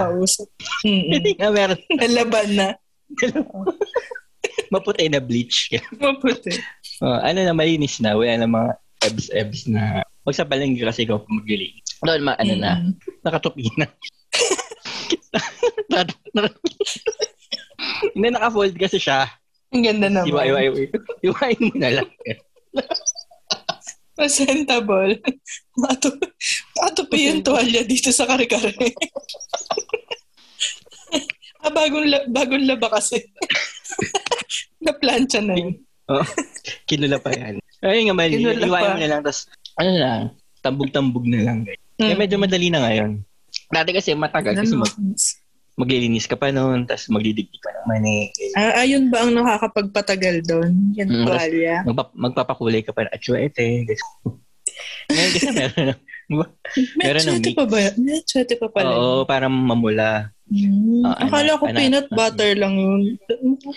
Hindi nga meron. Nalaban na. Maputi na bleach. Maputi. Malinis na. Wala na mga ebs-ebs na. Huwag sa palengke kasi ikaw pumagili. Doon nakatupi na. Hindi, naka-fold kasi siya. Ang ganda naman. Iwain mo na lang. Presentable. Nakatupi yung tuwalya dito sa kare-kare. Bagong laba kasi. Naplansya na yun. Kinula pa yan. Ayun nga, iwain mo na lang. Tapos, tambog-tambog na lang. Kaya medyo madali na ngayon. Dati kasi matagal kasi maglilinis ka pa noon, tapos magdidigdig ka ng mani. Ayun ba ang nakakapagpatagal doon? Yan tuwalya. Magpapakulay ka pa ng atsuete. Ngayon kasi May atsuete pa pala. Oo, parang mamula. Akala ko peanut butter lang yun.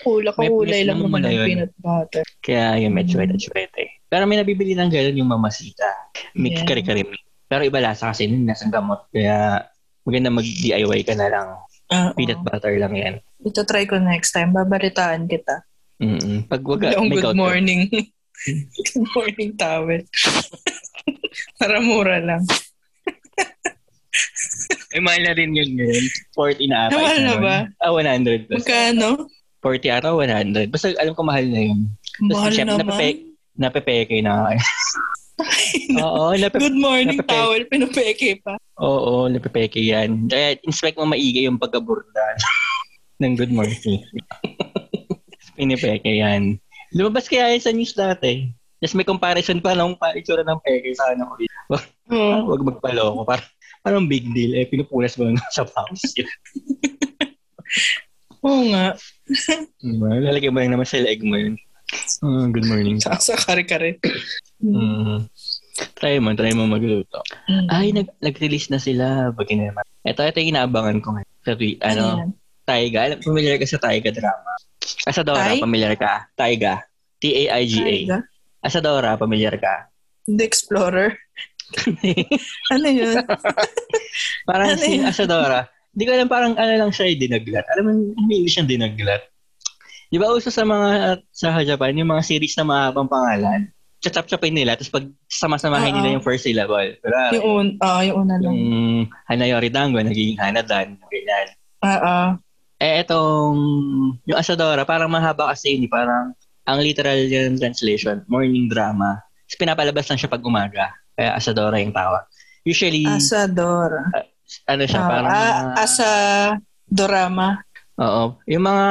Kulay lang naman ang peanut butter. Kaya yun, may atsuete. Pero may nabibili ng gano'n yung mamasita. Mix kare-kare. Pero iba lasa kasi nun, nasang gamot. Kaya maganda mag-DIY ka na lang. Peanut butter lang yan. Ito try ko next time. Babalitaan kita. Mm-hmm. Pag waga, yung good morning. Good morning towel. Para mura lang. Ay, mahal na rin yun ngayon. 40 na ata. Mahal na ba? Ah, 100. Magkano? 40 ata, 100. Basta alam ko mahal na yun. Mahal naman. Napepeke na. Oo, good morning towel, pinapeke pa. Oo, napepeke yan. Kaya inspect mo maigay yung pag-abordan ng good morning. Pinapeke yan. Lumabas kaya yan sa news dati. Just may comparison pa nung itsura ng peke sa ano ko. Huwag magpaloko. Parang big deal. Eh, pinupulas mo sa pounds. Oo nga. Lalagay mo lang naman sa leg mo yun. Oh, good morning. Sa kare-kare. Try mo magluto. Ay, nag-release na sila. Bagay na naman. Ito yung inaabangan ko ngayon. Sa tweet, Taiga. Alam, pamilyar ka sa Taiga drama. Asadora, pamilyar ka. Taiga. T-A-I-G-A. Taiga? Asadora, pamilyar ka. The Explorer. Ano yun? Parang si Asadora. Hindi ko alam, parang ano lang siya dinaglat. Alam mo, hindi siyang dinaglat. Di ba uso sa mga sa Japan yung mga series na mahabang pangalan? Chachap-chapin nila tapos pag sama-samahin nila yung first syllable. Pero yung una lang. Yung Hanayori Dango naging Hanadan, ganyan. Eh etong yung Asadora parang mahaba kasi hindi parang ang literal yung translation, morning drama. Tapos pinapalabas lang siya pag umaga. Kaya Asadora yung tawag. Usually Asadora. Ano siya parang Asadorama. Oo. Yung mga,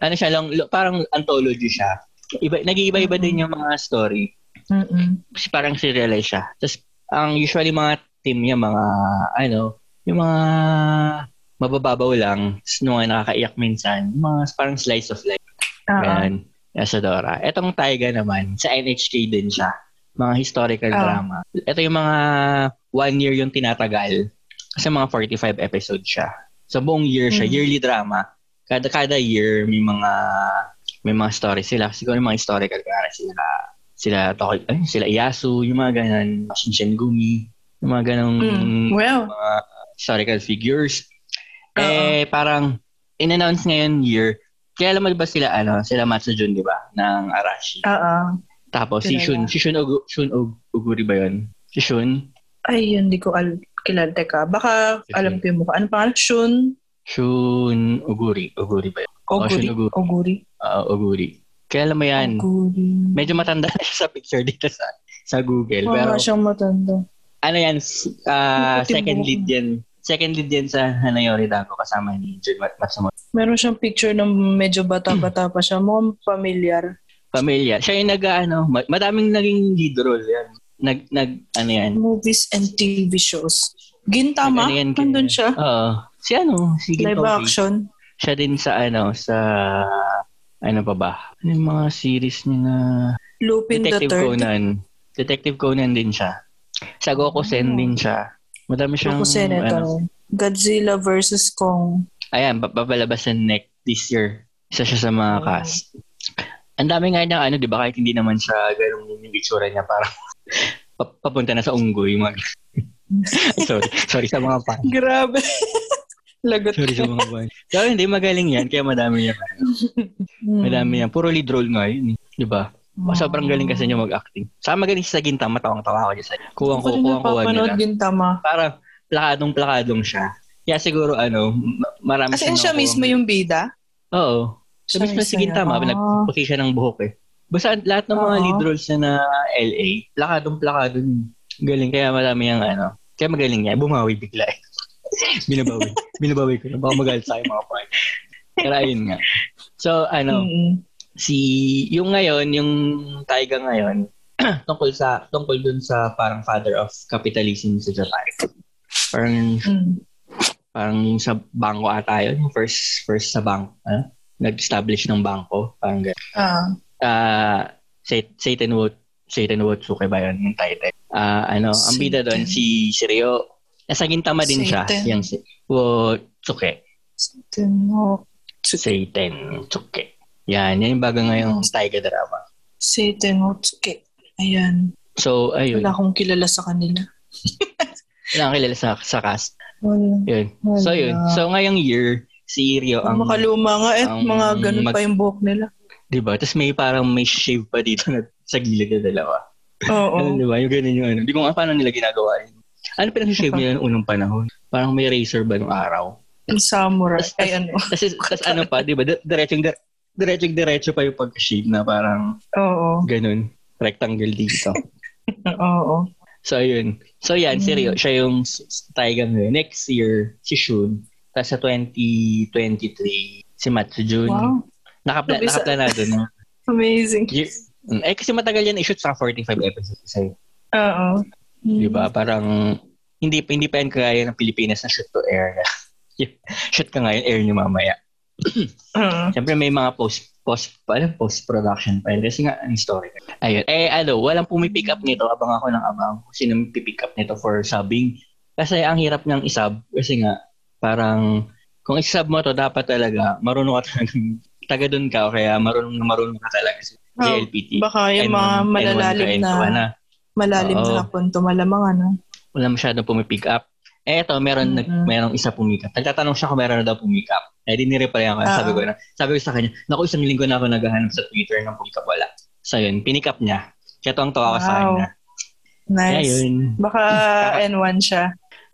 ano siya, lang, parang anthology siya. Nag-iiba-iba din yung mga story. Kasi parang serialized siya. Tapos, ang usually mga team niya, mga, ano, yung mga mabababaw lang, yung mga nakakaiyak minsan, yung mga parang slice of life. Ganyan. Asadora. Etong Taiga naman, sa NHK din siya. Mga historical drama. Ito yung mga 1 year yung tinatagal. Kasi mga 45 episodes siya. So, buong year siya. Yearly drama. Kada year may mga stories sila, siguro yung mga historical kaya sila Iyasu, yung mga ganun, Shinsengumi, yung mga ganung historical figures. Eh parang in-announce ngayon year, kaya alam mo ba sila sila Matsujun, di ba, ng Arashi. Tapos si Shun Oguri ba yun? Si Shun? Ay, hindi ko kilala. Teka, baka alam ko yung mukha. Ano pangalan? Shun Oguri. Oguri ba yun? Oguri. Oguri. Kaya alam mo yan. Oguri. Medyo matanda na siya sa picture dito sa Google. Pero siyang matanda. Ano yan? Second lead yan sa Hanayori Dango kasama ni Jun Matsumoto. Meron siyang picture ng medyo bata-bata pa siya. Mukhang familiar. Siya yung madaming naging lead role yan. Movies and TV shows. Gintama? Nandun siya? Oo. Si Live action. Siya din sa yung mga series niya na Lupin Detective the Third. Detective Conan din siya. Sa Gokusen din siya. Madami siyang Gokusen ito. Godzilla vs. Kong. Ayan, babalabasan next this year. Isa siya sa mga cast. Ang dami nga niya, di ba, kahit hindi naman siya ganun yung itsura niya, parang papunta na sa unggoy. Sorry sa mga fans. Grabe. Lagot. Sorry sa mga boy. Pero hindi, magaling yan. Kaya madami yan. Madami yan. Puro lead role nga yun. Diba? Sobrang galing kasi nyo mag-acting. Saan magaling siya sa Gintama. Tawang-tawa ko niya sa kuwang-kuwang nila. Gintama. Parang plakadong-plakadong siya. Kaya siguro marami siya. Kasi siya mismo yung bida? Oo. Siya mismo si Gintama. Nagputi siya ng buhok eh. Basta lahat ng mga lead roles niya na LA, plakadong-plakadong. Galing. Kaya madami yung Kaya magaling niya. Bumawi bigla eh. Binabawi ko na. Baka magalit sa akin mga point. Pero ayun nga. So, yung ngayon, yung Taiga ngayon, tungkol dun sa parang father of capitalism sa Japan. Parang yung sa bangko ata yun, yung first sa bangko. Nag-establish ng bangko. Parang gano'n. Seitan Wotsuke ba yun? Yung title. Ang bida dun, si Shiryo. Nasa Gintama din siya. Yung Wotsuke. Seitan Wotsuke. Yan yung bago ngayong Taiga drama. Seitan Wotsuke. Ayan. So, ayun. Wala akong kilala sa kanila. Wala akong kilala sa cast. Wala. Yun. Wala. So, yun. So, ngayong year, si Rio ang... Makaluma nga eh. Mga ganun pa yung buhok nila. Diba? Tapos may parang may shave pa dito na, sa gilid na dalawa. Oo. Ano, diba? Yung ganun yung ano. Di ko nga paano nila ginagawa yun. Ano pinag-shave nila noong unang panahon? Parang may razor ba nung araw? Yung samurai. Ay ano. Tapos ano pa, diba? Diretsyong-diretso pa yung pag-shave na parang... Oo. Ganun. Rectangle dito. Oo. So, yun. So, yan. Si Rio, siya yung Taiga ngayon. Next year, si Shun. Tapos sa 2023, si Matsujun. Wow. Nakaplanado na. Amazing. Eh, kasi matagal yan i-shoot sa 45 episodes. Oo. Diba? Parang, hindi pa yan kaya ng Pilipinas na shoot to air. Shoot ka ngayon, air nyo mamaya. Siyempre, may mga post-production pa yun. Kasi nga, ang story. Ayun. Eh, ano, walang pumipick up nito. Abang ako ng abang. Sino may pipick up nito for subbing. Kasi ang hirap niyang isub. Kasi nga, parang, kung isub mo to dapat talaga, marunong ka talaga. Taga dun ka, o kaya marunong ka talaga. JLPT. Baka yung mga malalim na punto. Malamang, ano? Wala masyadong pumipick up. Eh, ito, merong isa pumikap. Nagtatanong siya kung meron na daw pumikap. Eh, dinireparayan ko. Sabi ko sa kanya, naku, isang linggo na ako naghahanap sa Twitter ng pumikap. Wala. So, yun. Pinikap niya. Kaya ito ang tawa ko sa kanya. Nice. Kaya, yun. Baka N1 siya.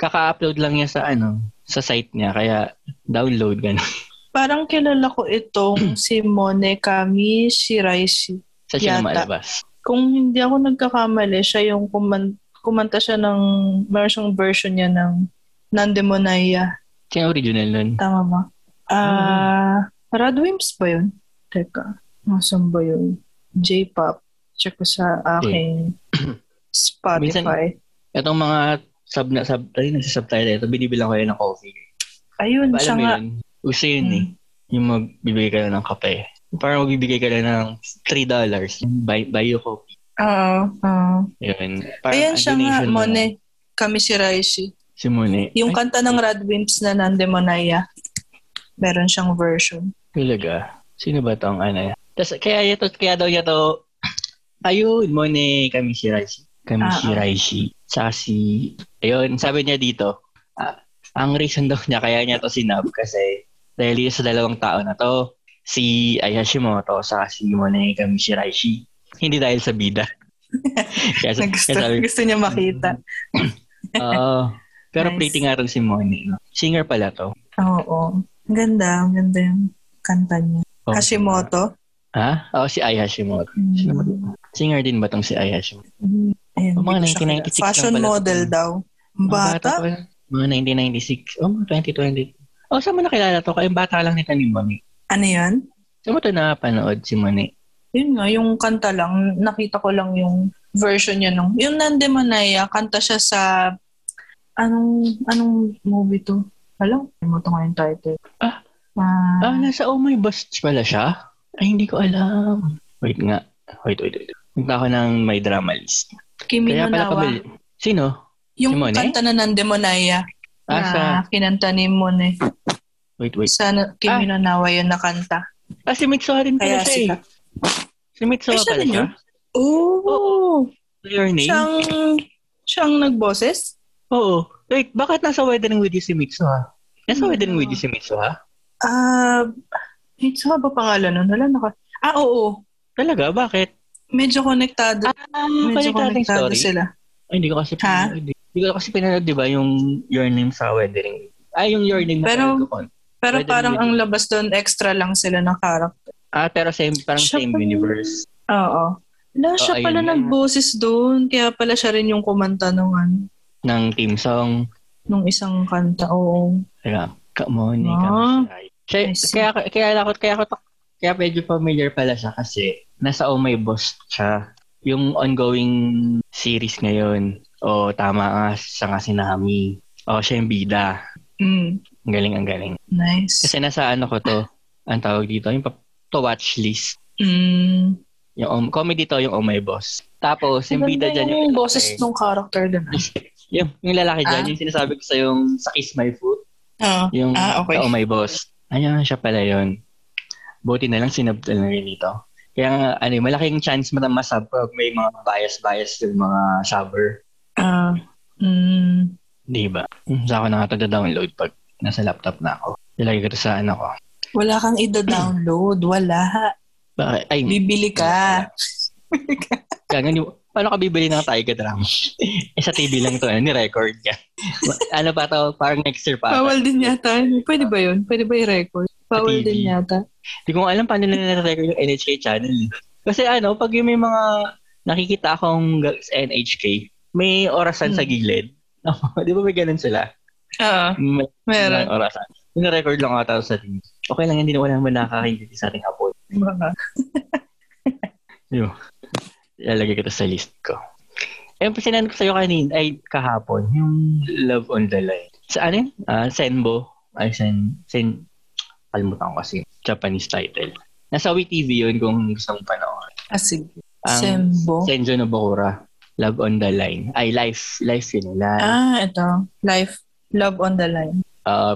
Kaka-upload lang niya sa, ano, sa site niya. Kaya, download. Ganun. Parang kilala ko itong si Mone Kamishiraishi. Sa siya na maalabas. Kung hindi ako nagkakamali, siya yung kumanta siya ng merong version niya ng Nandemonaya. Siya original nun. Tama ba? Radwimps ba yun? Teka. Masan ba yun? J-pop. Check ko sa aking Spotify. Minsan, itong mga nagsasubtitle ito, binibilang ko yun ng coffee. Ayun, siya nga. Uso yun eh. Yung magbibigay ka na ng kape. Parang magbibigay ka na ng $3. Buy your coffee. Oo. Ayan siya nga, Mone Kamishiraishi. Si Mone. Yung kanta ng Radwimps na Nandemonaya. Meron siyang version. Talaga? Sino ba itong ano? Tas, kaya daw niya ito, ayun, Mone Kamishiraishi. Sa si, ayun, sabi niya dito, ang reason daw niya, kaya niya ito sinab kasi dahil yun sa dalawang tao na to, si Ayashimoto sa si Mone Kamishiraishi. Hindi dahil sa bida. Kaya, gusto niya makita. Pero nice. Pretty nga rin si Moni. No? Singer pala to. Oo. Ang ganda yung kanta niya. Oh, Hashimoto? Ha? Oo, si Ai Hashimoto. Singer din ba tong si Ai Hashimoto? Ayun, mga 1996 fashion model daw. Bata? Mga 1996. 2020. Saan mo nakilala to? Kaya bata lang nito ni Moni. Ano yun? Saan mo ito napanood si Moni? Yun nga, yung kanta lang, nakita ko lang yung version niya nung. Yung Nandemonaya, kanta siya sa anong movie to? Alam mo to nga yung title. Nasa Oh My Boss pala siya? Ay, hindi ko alam. Wait. Punta ko ng may drama list. Kimi no Nawa. Sino? Yung si kanta na Nandemonaya na kinanta ni Mone. Wait. Sa Kimi no Nawa yun na kanta. Si Mitsuha rin pala siya. Si Mitsuha pala siya? Oo. Your name? Siyang nagboses? Oo. Wait, bakit nasa Weathering With You si Mitsuha? Nasa Weathering With You si Mitsuha? Mitsuha ba pangalan nun? Wala na ka. Oo. Talaga? Bakit? Medyo konektado. Medyo konektado sila. Ay, hindi ko kasi pinanood, di ba? Yung Your Name sa Weathering With You. Yung Your Name. Pero parang ang labas doon, extra lang sila ng character. Pero same, parang siya same universe. Oo. Wala, siya pala nagboses doon. Kaya pala siya rin yung kumanta ng team song. Nung isang kanta, oo. Kaya, Mone Kamishiraishi. Kaya medyo familiar pala siya kasi nasa Oh My Boss siya. Yung ongoing series ngayon. Tama nga, siya nga si Nami. Siya yung bida. Ang galing. Nice. Kasi nasa ano ko to, ang tawag dito, yung to watch list. Yung comedy to, yung Oh My Boss. Tapos, yung bida dyan yung boses ng character dun. Yung lalaki dyan, yung sinasabi ko sa yung sa Kiss My Put. Yung okay. Oh My Boss. Ayan, siya pala yun. Buti na lang sinabtan na rin ito. Kaya ano, malaking chance mo na masub pag may mga bias-bias yung mga subber. Diba? Sa ako nakatag-download pag nasa laptop na ako. Ilagay ko sa ano ko. Wala kang i-download. Wala. Bakit? Ay, bibili ka. Bibili ka. Kaya ganyan, paano ka bibili ng Taiga drum? Eh, sa TV lang to, ni-record ka. Ano pa ito? Parang next year pa. Bawal din yata. Pwede ba yun? Pwede ba i-record? Bawal din yata. Hindi ko alam paano nila na-record yung NHK channel. Kasi ano, pag yung may mga nakikita akong NHK, may orasan sa gilid. Di ba may ganun sila? Oo. Meron. Orasan. Ni-record lang ata sa TV. Okay lang, hindi na wala naman nakakakintindi sa ating hapon. Yung... Lalagay ko ito sa list ko. Eh, pasinan ko sa'yo kanina, ay kahapon, yung Love on the Line. Sa ano yun? Senbo. Ay, Sen... Kalimutan ko kasi. Japanese title. Nasa WeTV yun kung gusto mong panoorin. Ah, sige. Senbo. Senjo Nobakura. Love on the Line. Ay, Life. Life yun. Life. Ah, ito. Life. Love on the Line.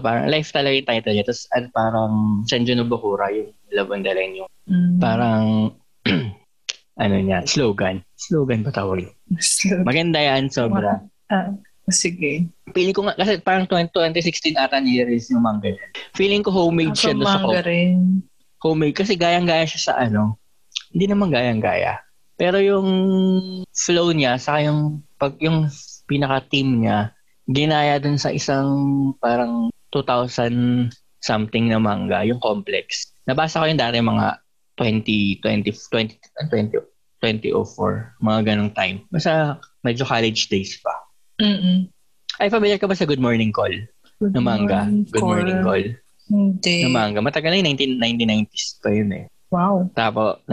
Parang Life talaga yung title niya. Tapos parang Senjo Nobakura yung Love on the Line yung parang... ano niya, slogan. Slogan ba tawag? Maganda yan, sobra. Sige. Pili ko nga, kasi parang 2016 ata nirealize yung manga. Feeling ko homemade siya doon sa ko. Homemade, kasi gayang-gaya siya sa ano. Hindi naman gayang-gaya. Pero yung flow niya, saka yung pinaka-team niya, ginaya doon sa isang parang 2000 something na manga, yung complex. Nabasa ko yung dati mga 2004, mga ganong time. Basta medyo college days pa. Mm-mm. Ay, familiar ka ba sa Good Morning Call? Good na manga. Good Morning Call. Hindi. Na manga. Matagal na yung 1990s pa yun eh. Wow. Tapos,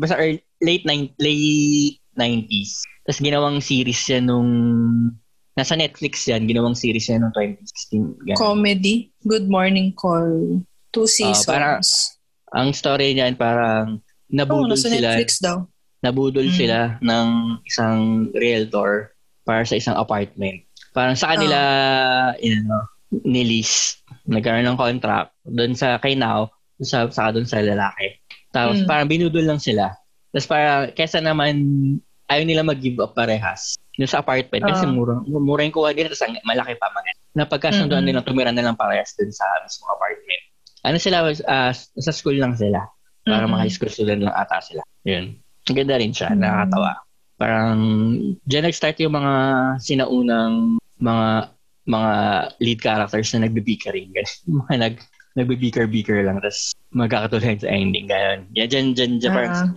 basta late 90s. Tapos ginawang series yan nung, nasa Netflix yan, ginawang series yan nung 2016. Ganun. Comedy? Good Morning Call. 2 seasons. Parang, ang story niyan parang nabudol sila. Netflix daw. Nabudol sila ng isang realtor para sa isang apartment. Parang sa kanila, nilis. Nagkaroon ng contract doon sa kay Now, saka doon sa lalaki. Tapos parang binudol lang sila. Tapos parang kesa naman ayaw nila mag-give up parehas. Yung sa apartment kasi mura yung kuha din. Tapos malaki pa man. Napagkasunduan nilang tumira na lang parehas doon sa mismong apartment. Ano sila, sa school lang sila. Parang mga high school student lang ata sila. Yun. Ang ganda rin siya. Nakakatawa. Parang, dyan nag-start yung mga sinaunang mga lead characters na nagbe-beaker rin. Mga nagbe-beaker lang. Tapos, magkakatuloy sa ending. Ganyan. Dyan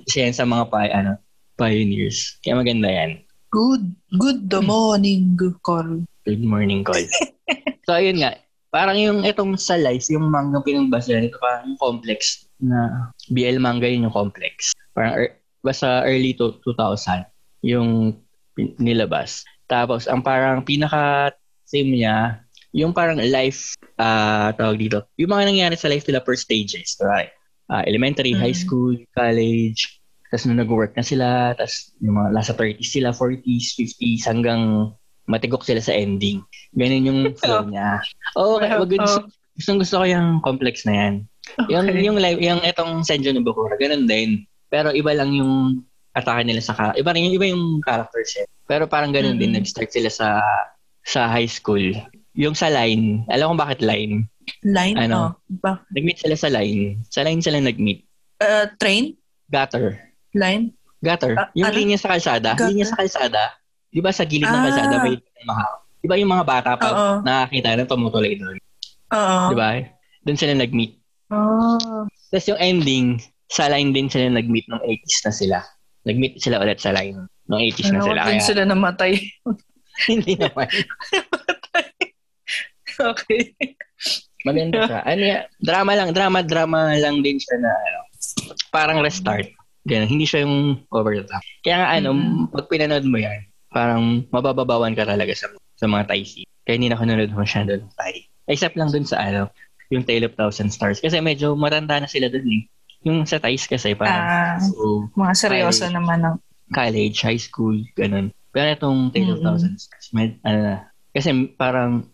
siya sa mga pioneers. Kaya maganda yan. Good morning, Call. Good morning, Call. So, ayun nga. Parang yung itong sa Life, yung manga pinangbasa nito, parang complex na BL manga yun yung complex. Parang basta early to 2000 yung nilabas. Tapos ang parang pinaka-theme niya, yung parang life, tawag dito, yung mga nangyari sa life nila per stages. Right? Elementary, high school, college, tapos nung nag-work na sila, tapos yung mga nasa 30s sila, 40s, 50s, hanggang... matigok sila sa ending. Ganun yung flow niya. Oo, okay. Gusto ko yung complex na yan. Okay. Yung itong Senjo Nobakura, ganun din. Pero iba lang yung atake nila sa character. Iba yung characters eh. Pero parang ganun din. Nag-start sila sa high school. Yung sa Line. Alam kong bakit Line. Line? Nag-meet sila sa Line. Sa Line sila nag-meet. Train? Gutter. Line? Gutter. Yung linya sa kalsada. Gutter? Linya sa kalsada. Di ba sa gilid ng kalsada may mahal? Di ba yung mga bata pa nakakita na tumutuloy doon? Di ba? Doon sila nag-meet. Tapos yung ending, sa Line din sila nag-meet nung 80s na sila. Nag-meet sila ulit sa Line nung 80s na sila. Huwag din sila namatay. Hindi naman. Okay. Maganda siya. Ano yan? Drama lang din siya na parang Restart. Ganun. Hindi siya yung over the top. Kaya nga pag pinanood mo yan, parang mabababawan ka talaga sa mga Thai. Kaya hindi na ako nanood masyado ng Thai. Except lang dun sa yung Tale of Thousand Stars. Kasi medyo matanda na sila dun eh. Yung sa Thais kasi parang mga seryoso college, naman ng college, high school, ganun. Pero itong Tale of Thousand Stars, kasi parang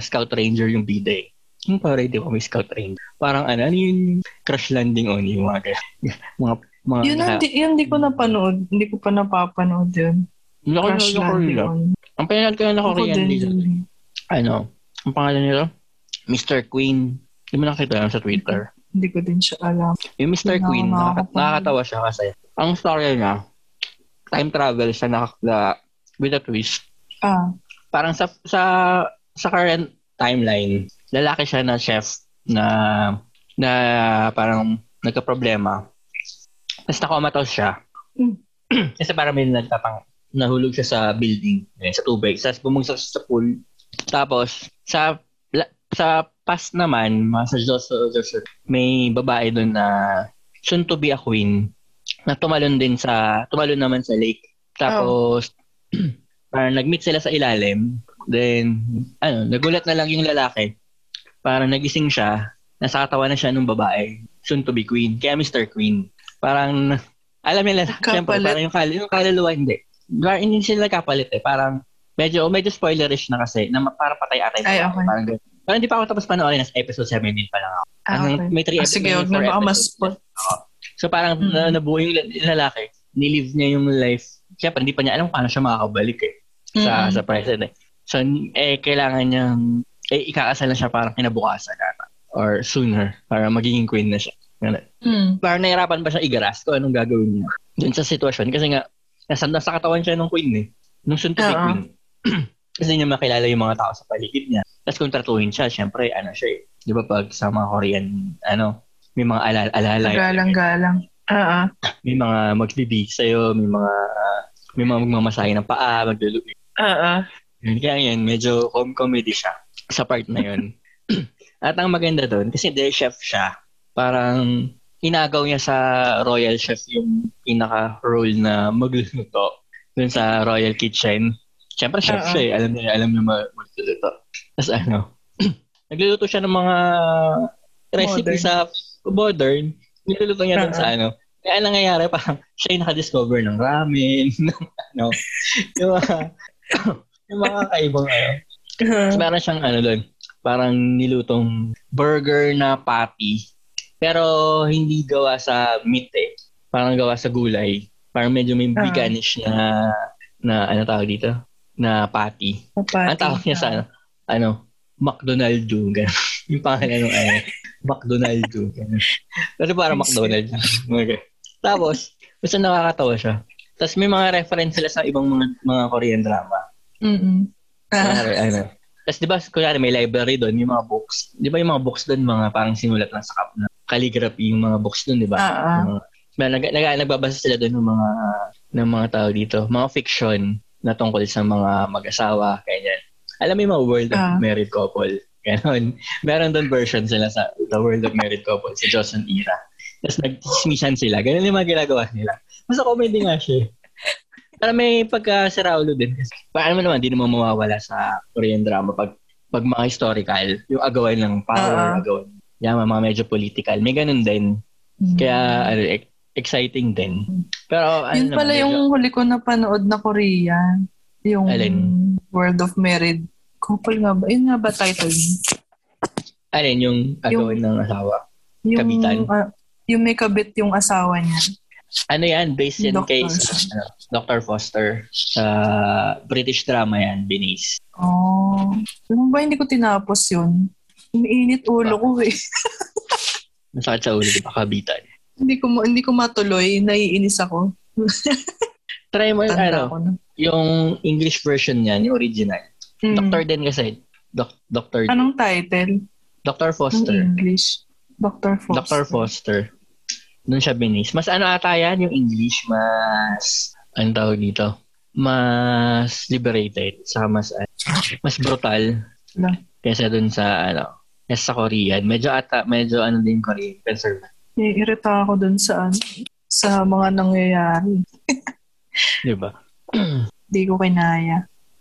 Scout Ranger yung bida eh. Yung parang hindi ko may Scout Ranger. Parang ano yun, crash landing on you. Mga Yun hindi ko napanood. Hindi ko pa napapanood yun. Crash Landing. Ang pinanood ko yun na Korean dito. Ano? Ang pangalan nito? Mr. Queen. Hindi mo nakita yun sa Twitter. Hindi ko din siya alam. Yung Mr. Queen, nakakatawa siya kasi ang story niya, time travel siya with a twist. Parang sa current timeline, lalaki siya na chef na parang nagka-problema. Tapos nakomatos siya. Kasi parang may nahulog siya sa building, sa tubig. Tapos bumagsak siya sa pool. Tapos sa past naman, sa Joseph, may babae doon na soon to be a queen na tumalon naman sa lake. Tapos parang nag-meet sila sa ilalim. Then, nagulat na lang yung lalaki. Parang nagising siya. Nasa katawan na siya ng babae. Soon to be queen. Kaya Mr. Queen. Parang, alam nila, siyempre, parang yung kaluluwa, hindi. Hindi sila nagkapalit eh. Parang, medyo spoilerish na kasi, na para patay-atay sila. Okay. Parang gano'n. Parang hindi pa ako tapos panoorin, nasa episode 17 pa lang ako. Okay. May 3 episodes. Sige, huwag na ba mas po. So parang nabuo yung lalaki. Nilive niya yung life. Siyempre, hindi pa niya alam paano siya makakabalik eh. Sa present eh. So, kailangan niyang, ikakasal na siya parang kinabukasan na. Or sooner, para magiging queen na siya. Parang nahirapan pa siya igaras kung anong gagawin niya dun sa sitwasyon. Kasi nga, nasa katawan siya nung queen eh. Nung soon to be queen. Kasi niya makilala yung mga tao sa paligid niya. Tapos kung tratuhin siya, syempre, siya eh. Di ba pag sa mga Korean, may mga alala. Galang-galang. May mga magbibig sa'yo, may mga magmamasahe ng paa, maglulubi. Kaya yun, medyo comedy siya sa part na yun. At ang maganda doon, kasi dahil chef siya, parang inagaw niya sa royal chef yung pinaka-role na magluluto dun sa royal kitchen. Siyempre chef siya eh. Alam niya magluluto. Tapos nagluluto siya ng mga recipe sa modern. Niluluto niya dun sa Kaya nangyayari parang siya yung nakadiscover ng ramen, ng yung mga kaibang Tapos meron siyang doon. Parang nilutong burger na patty. Pero hindi gawa sa meat eh. Parang gawa sa gulay. Parang medyo may veganish na tawag dito? Na patty. Ang tawag niya sa McDonald's yung gano'n. Yung pangalan ng McDonald's yung gano'n. Pero parang McDonald's. Okay. Tapos, basta nakakatawa siya. Tapos may mga reference sila sa ibang mga Korean drama. Tapos diba, kunyari may library doon, yung mga books. Diba yung mga books doon, mga parang sinulat lang sa calligraphy yung mga books doon, diba? Nagbabasa sila doon ng mga tao dito. Mga fiction na tungkol sa mga mag-asawa, kaya yan. Alam mo yung mga World of Married Couple. Ganon. Meron doon version sila sa The World of Married Couple, sa Joseon Era. Tapos nag-dismissan sila. Ganon yung mga ginagawa nila. Masa comedy nga siya. Para may pagka-seraulo din. Paano mo naman, di naman mawawala sa Korean drama pag mga historical, yung agawan ng power, agawan. Yan, mga medyo political. May ganun din. Kaya, exciting din. Pero, yun pala naman, yung huli ko na panood na Korean. Yung World of Married Couple nga ba? Yun nga ba title niya? Alin, yung agawan ng asawa? Yung, kabitan? Yung may kabit yung asawa niya. Based in case Dr. Foster sa British drama yan, Venice. Alam ba hindi ko tinapos yun? Iniinit ulo ko eh. Masakit sa ulo, di ba? Kabitan. Hindi ko matuloy, naiinis ako. Try mo yung yung English version niyan, yung original. Doctor din kasi. Doctor. Anong title? Dr. Foster. Yung English. Dr. Foster. Doon siya binis. Mas ata yan, yung English, mas, anong tawag dito? Mas liberated. Saka mas brutal. Kesa doon sa, sa Korean. Medyo din Korean. Conservative. Iirita ako doon sa mga nangyayari. Diba? Hindi ko kinaya.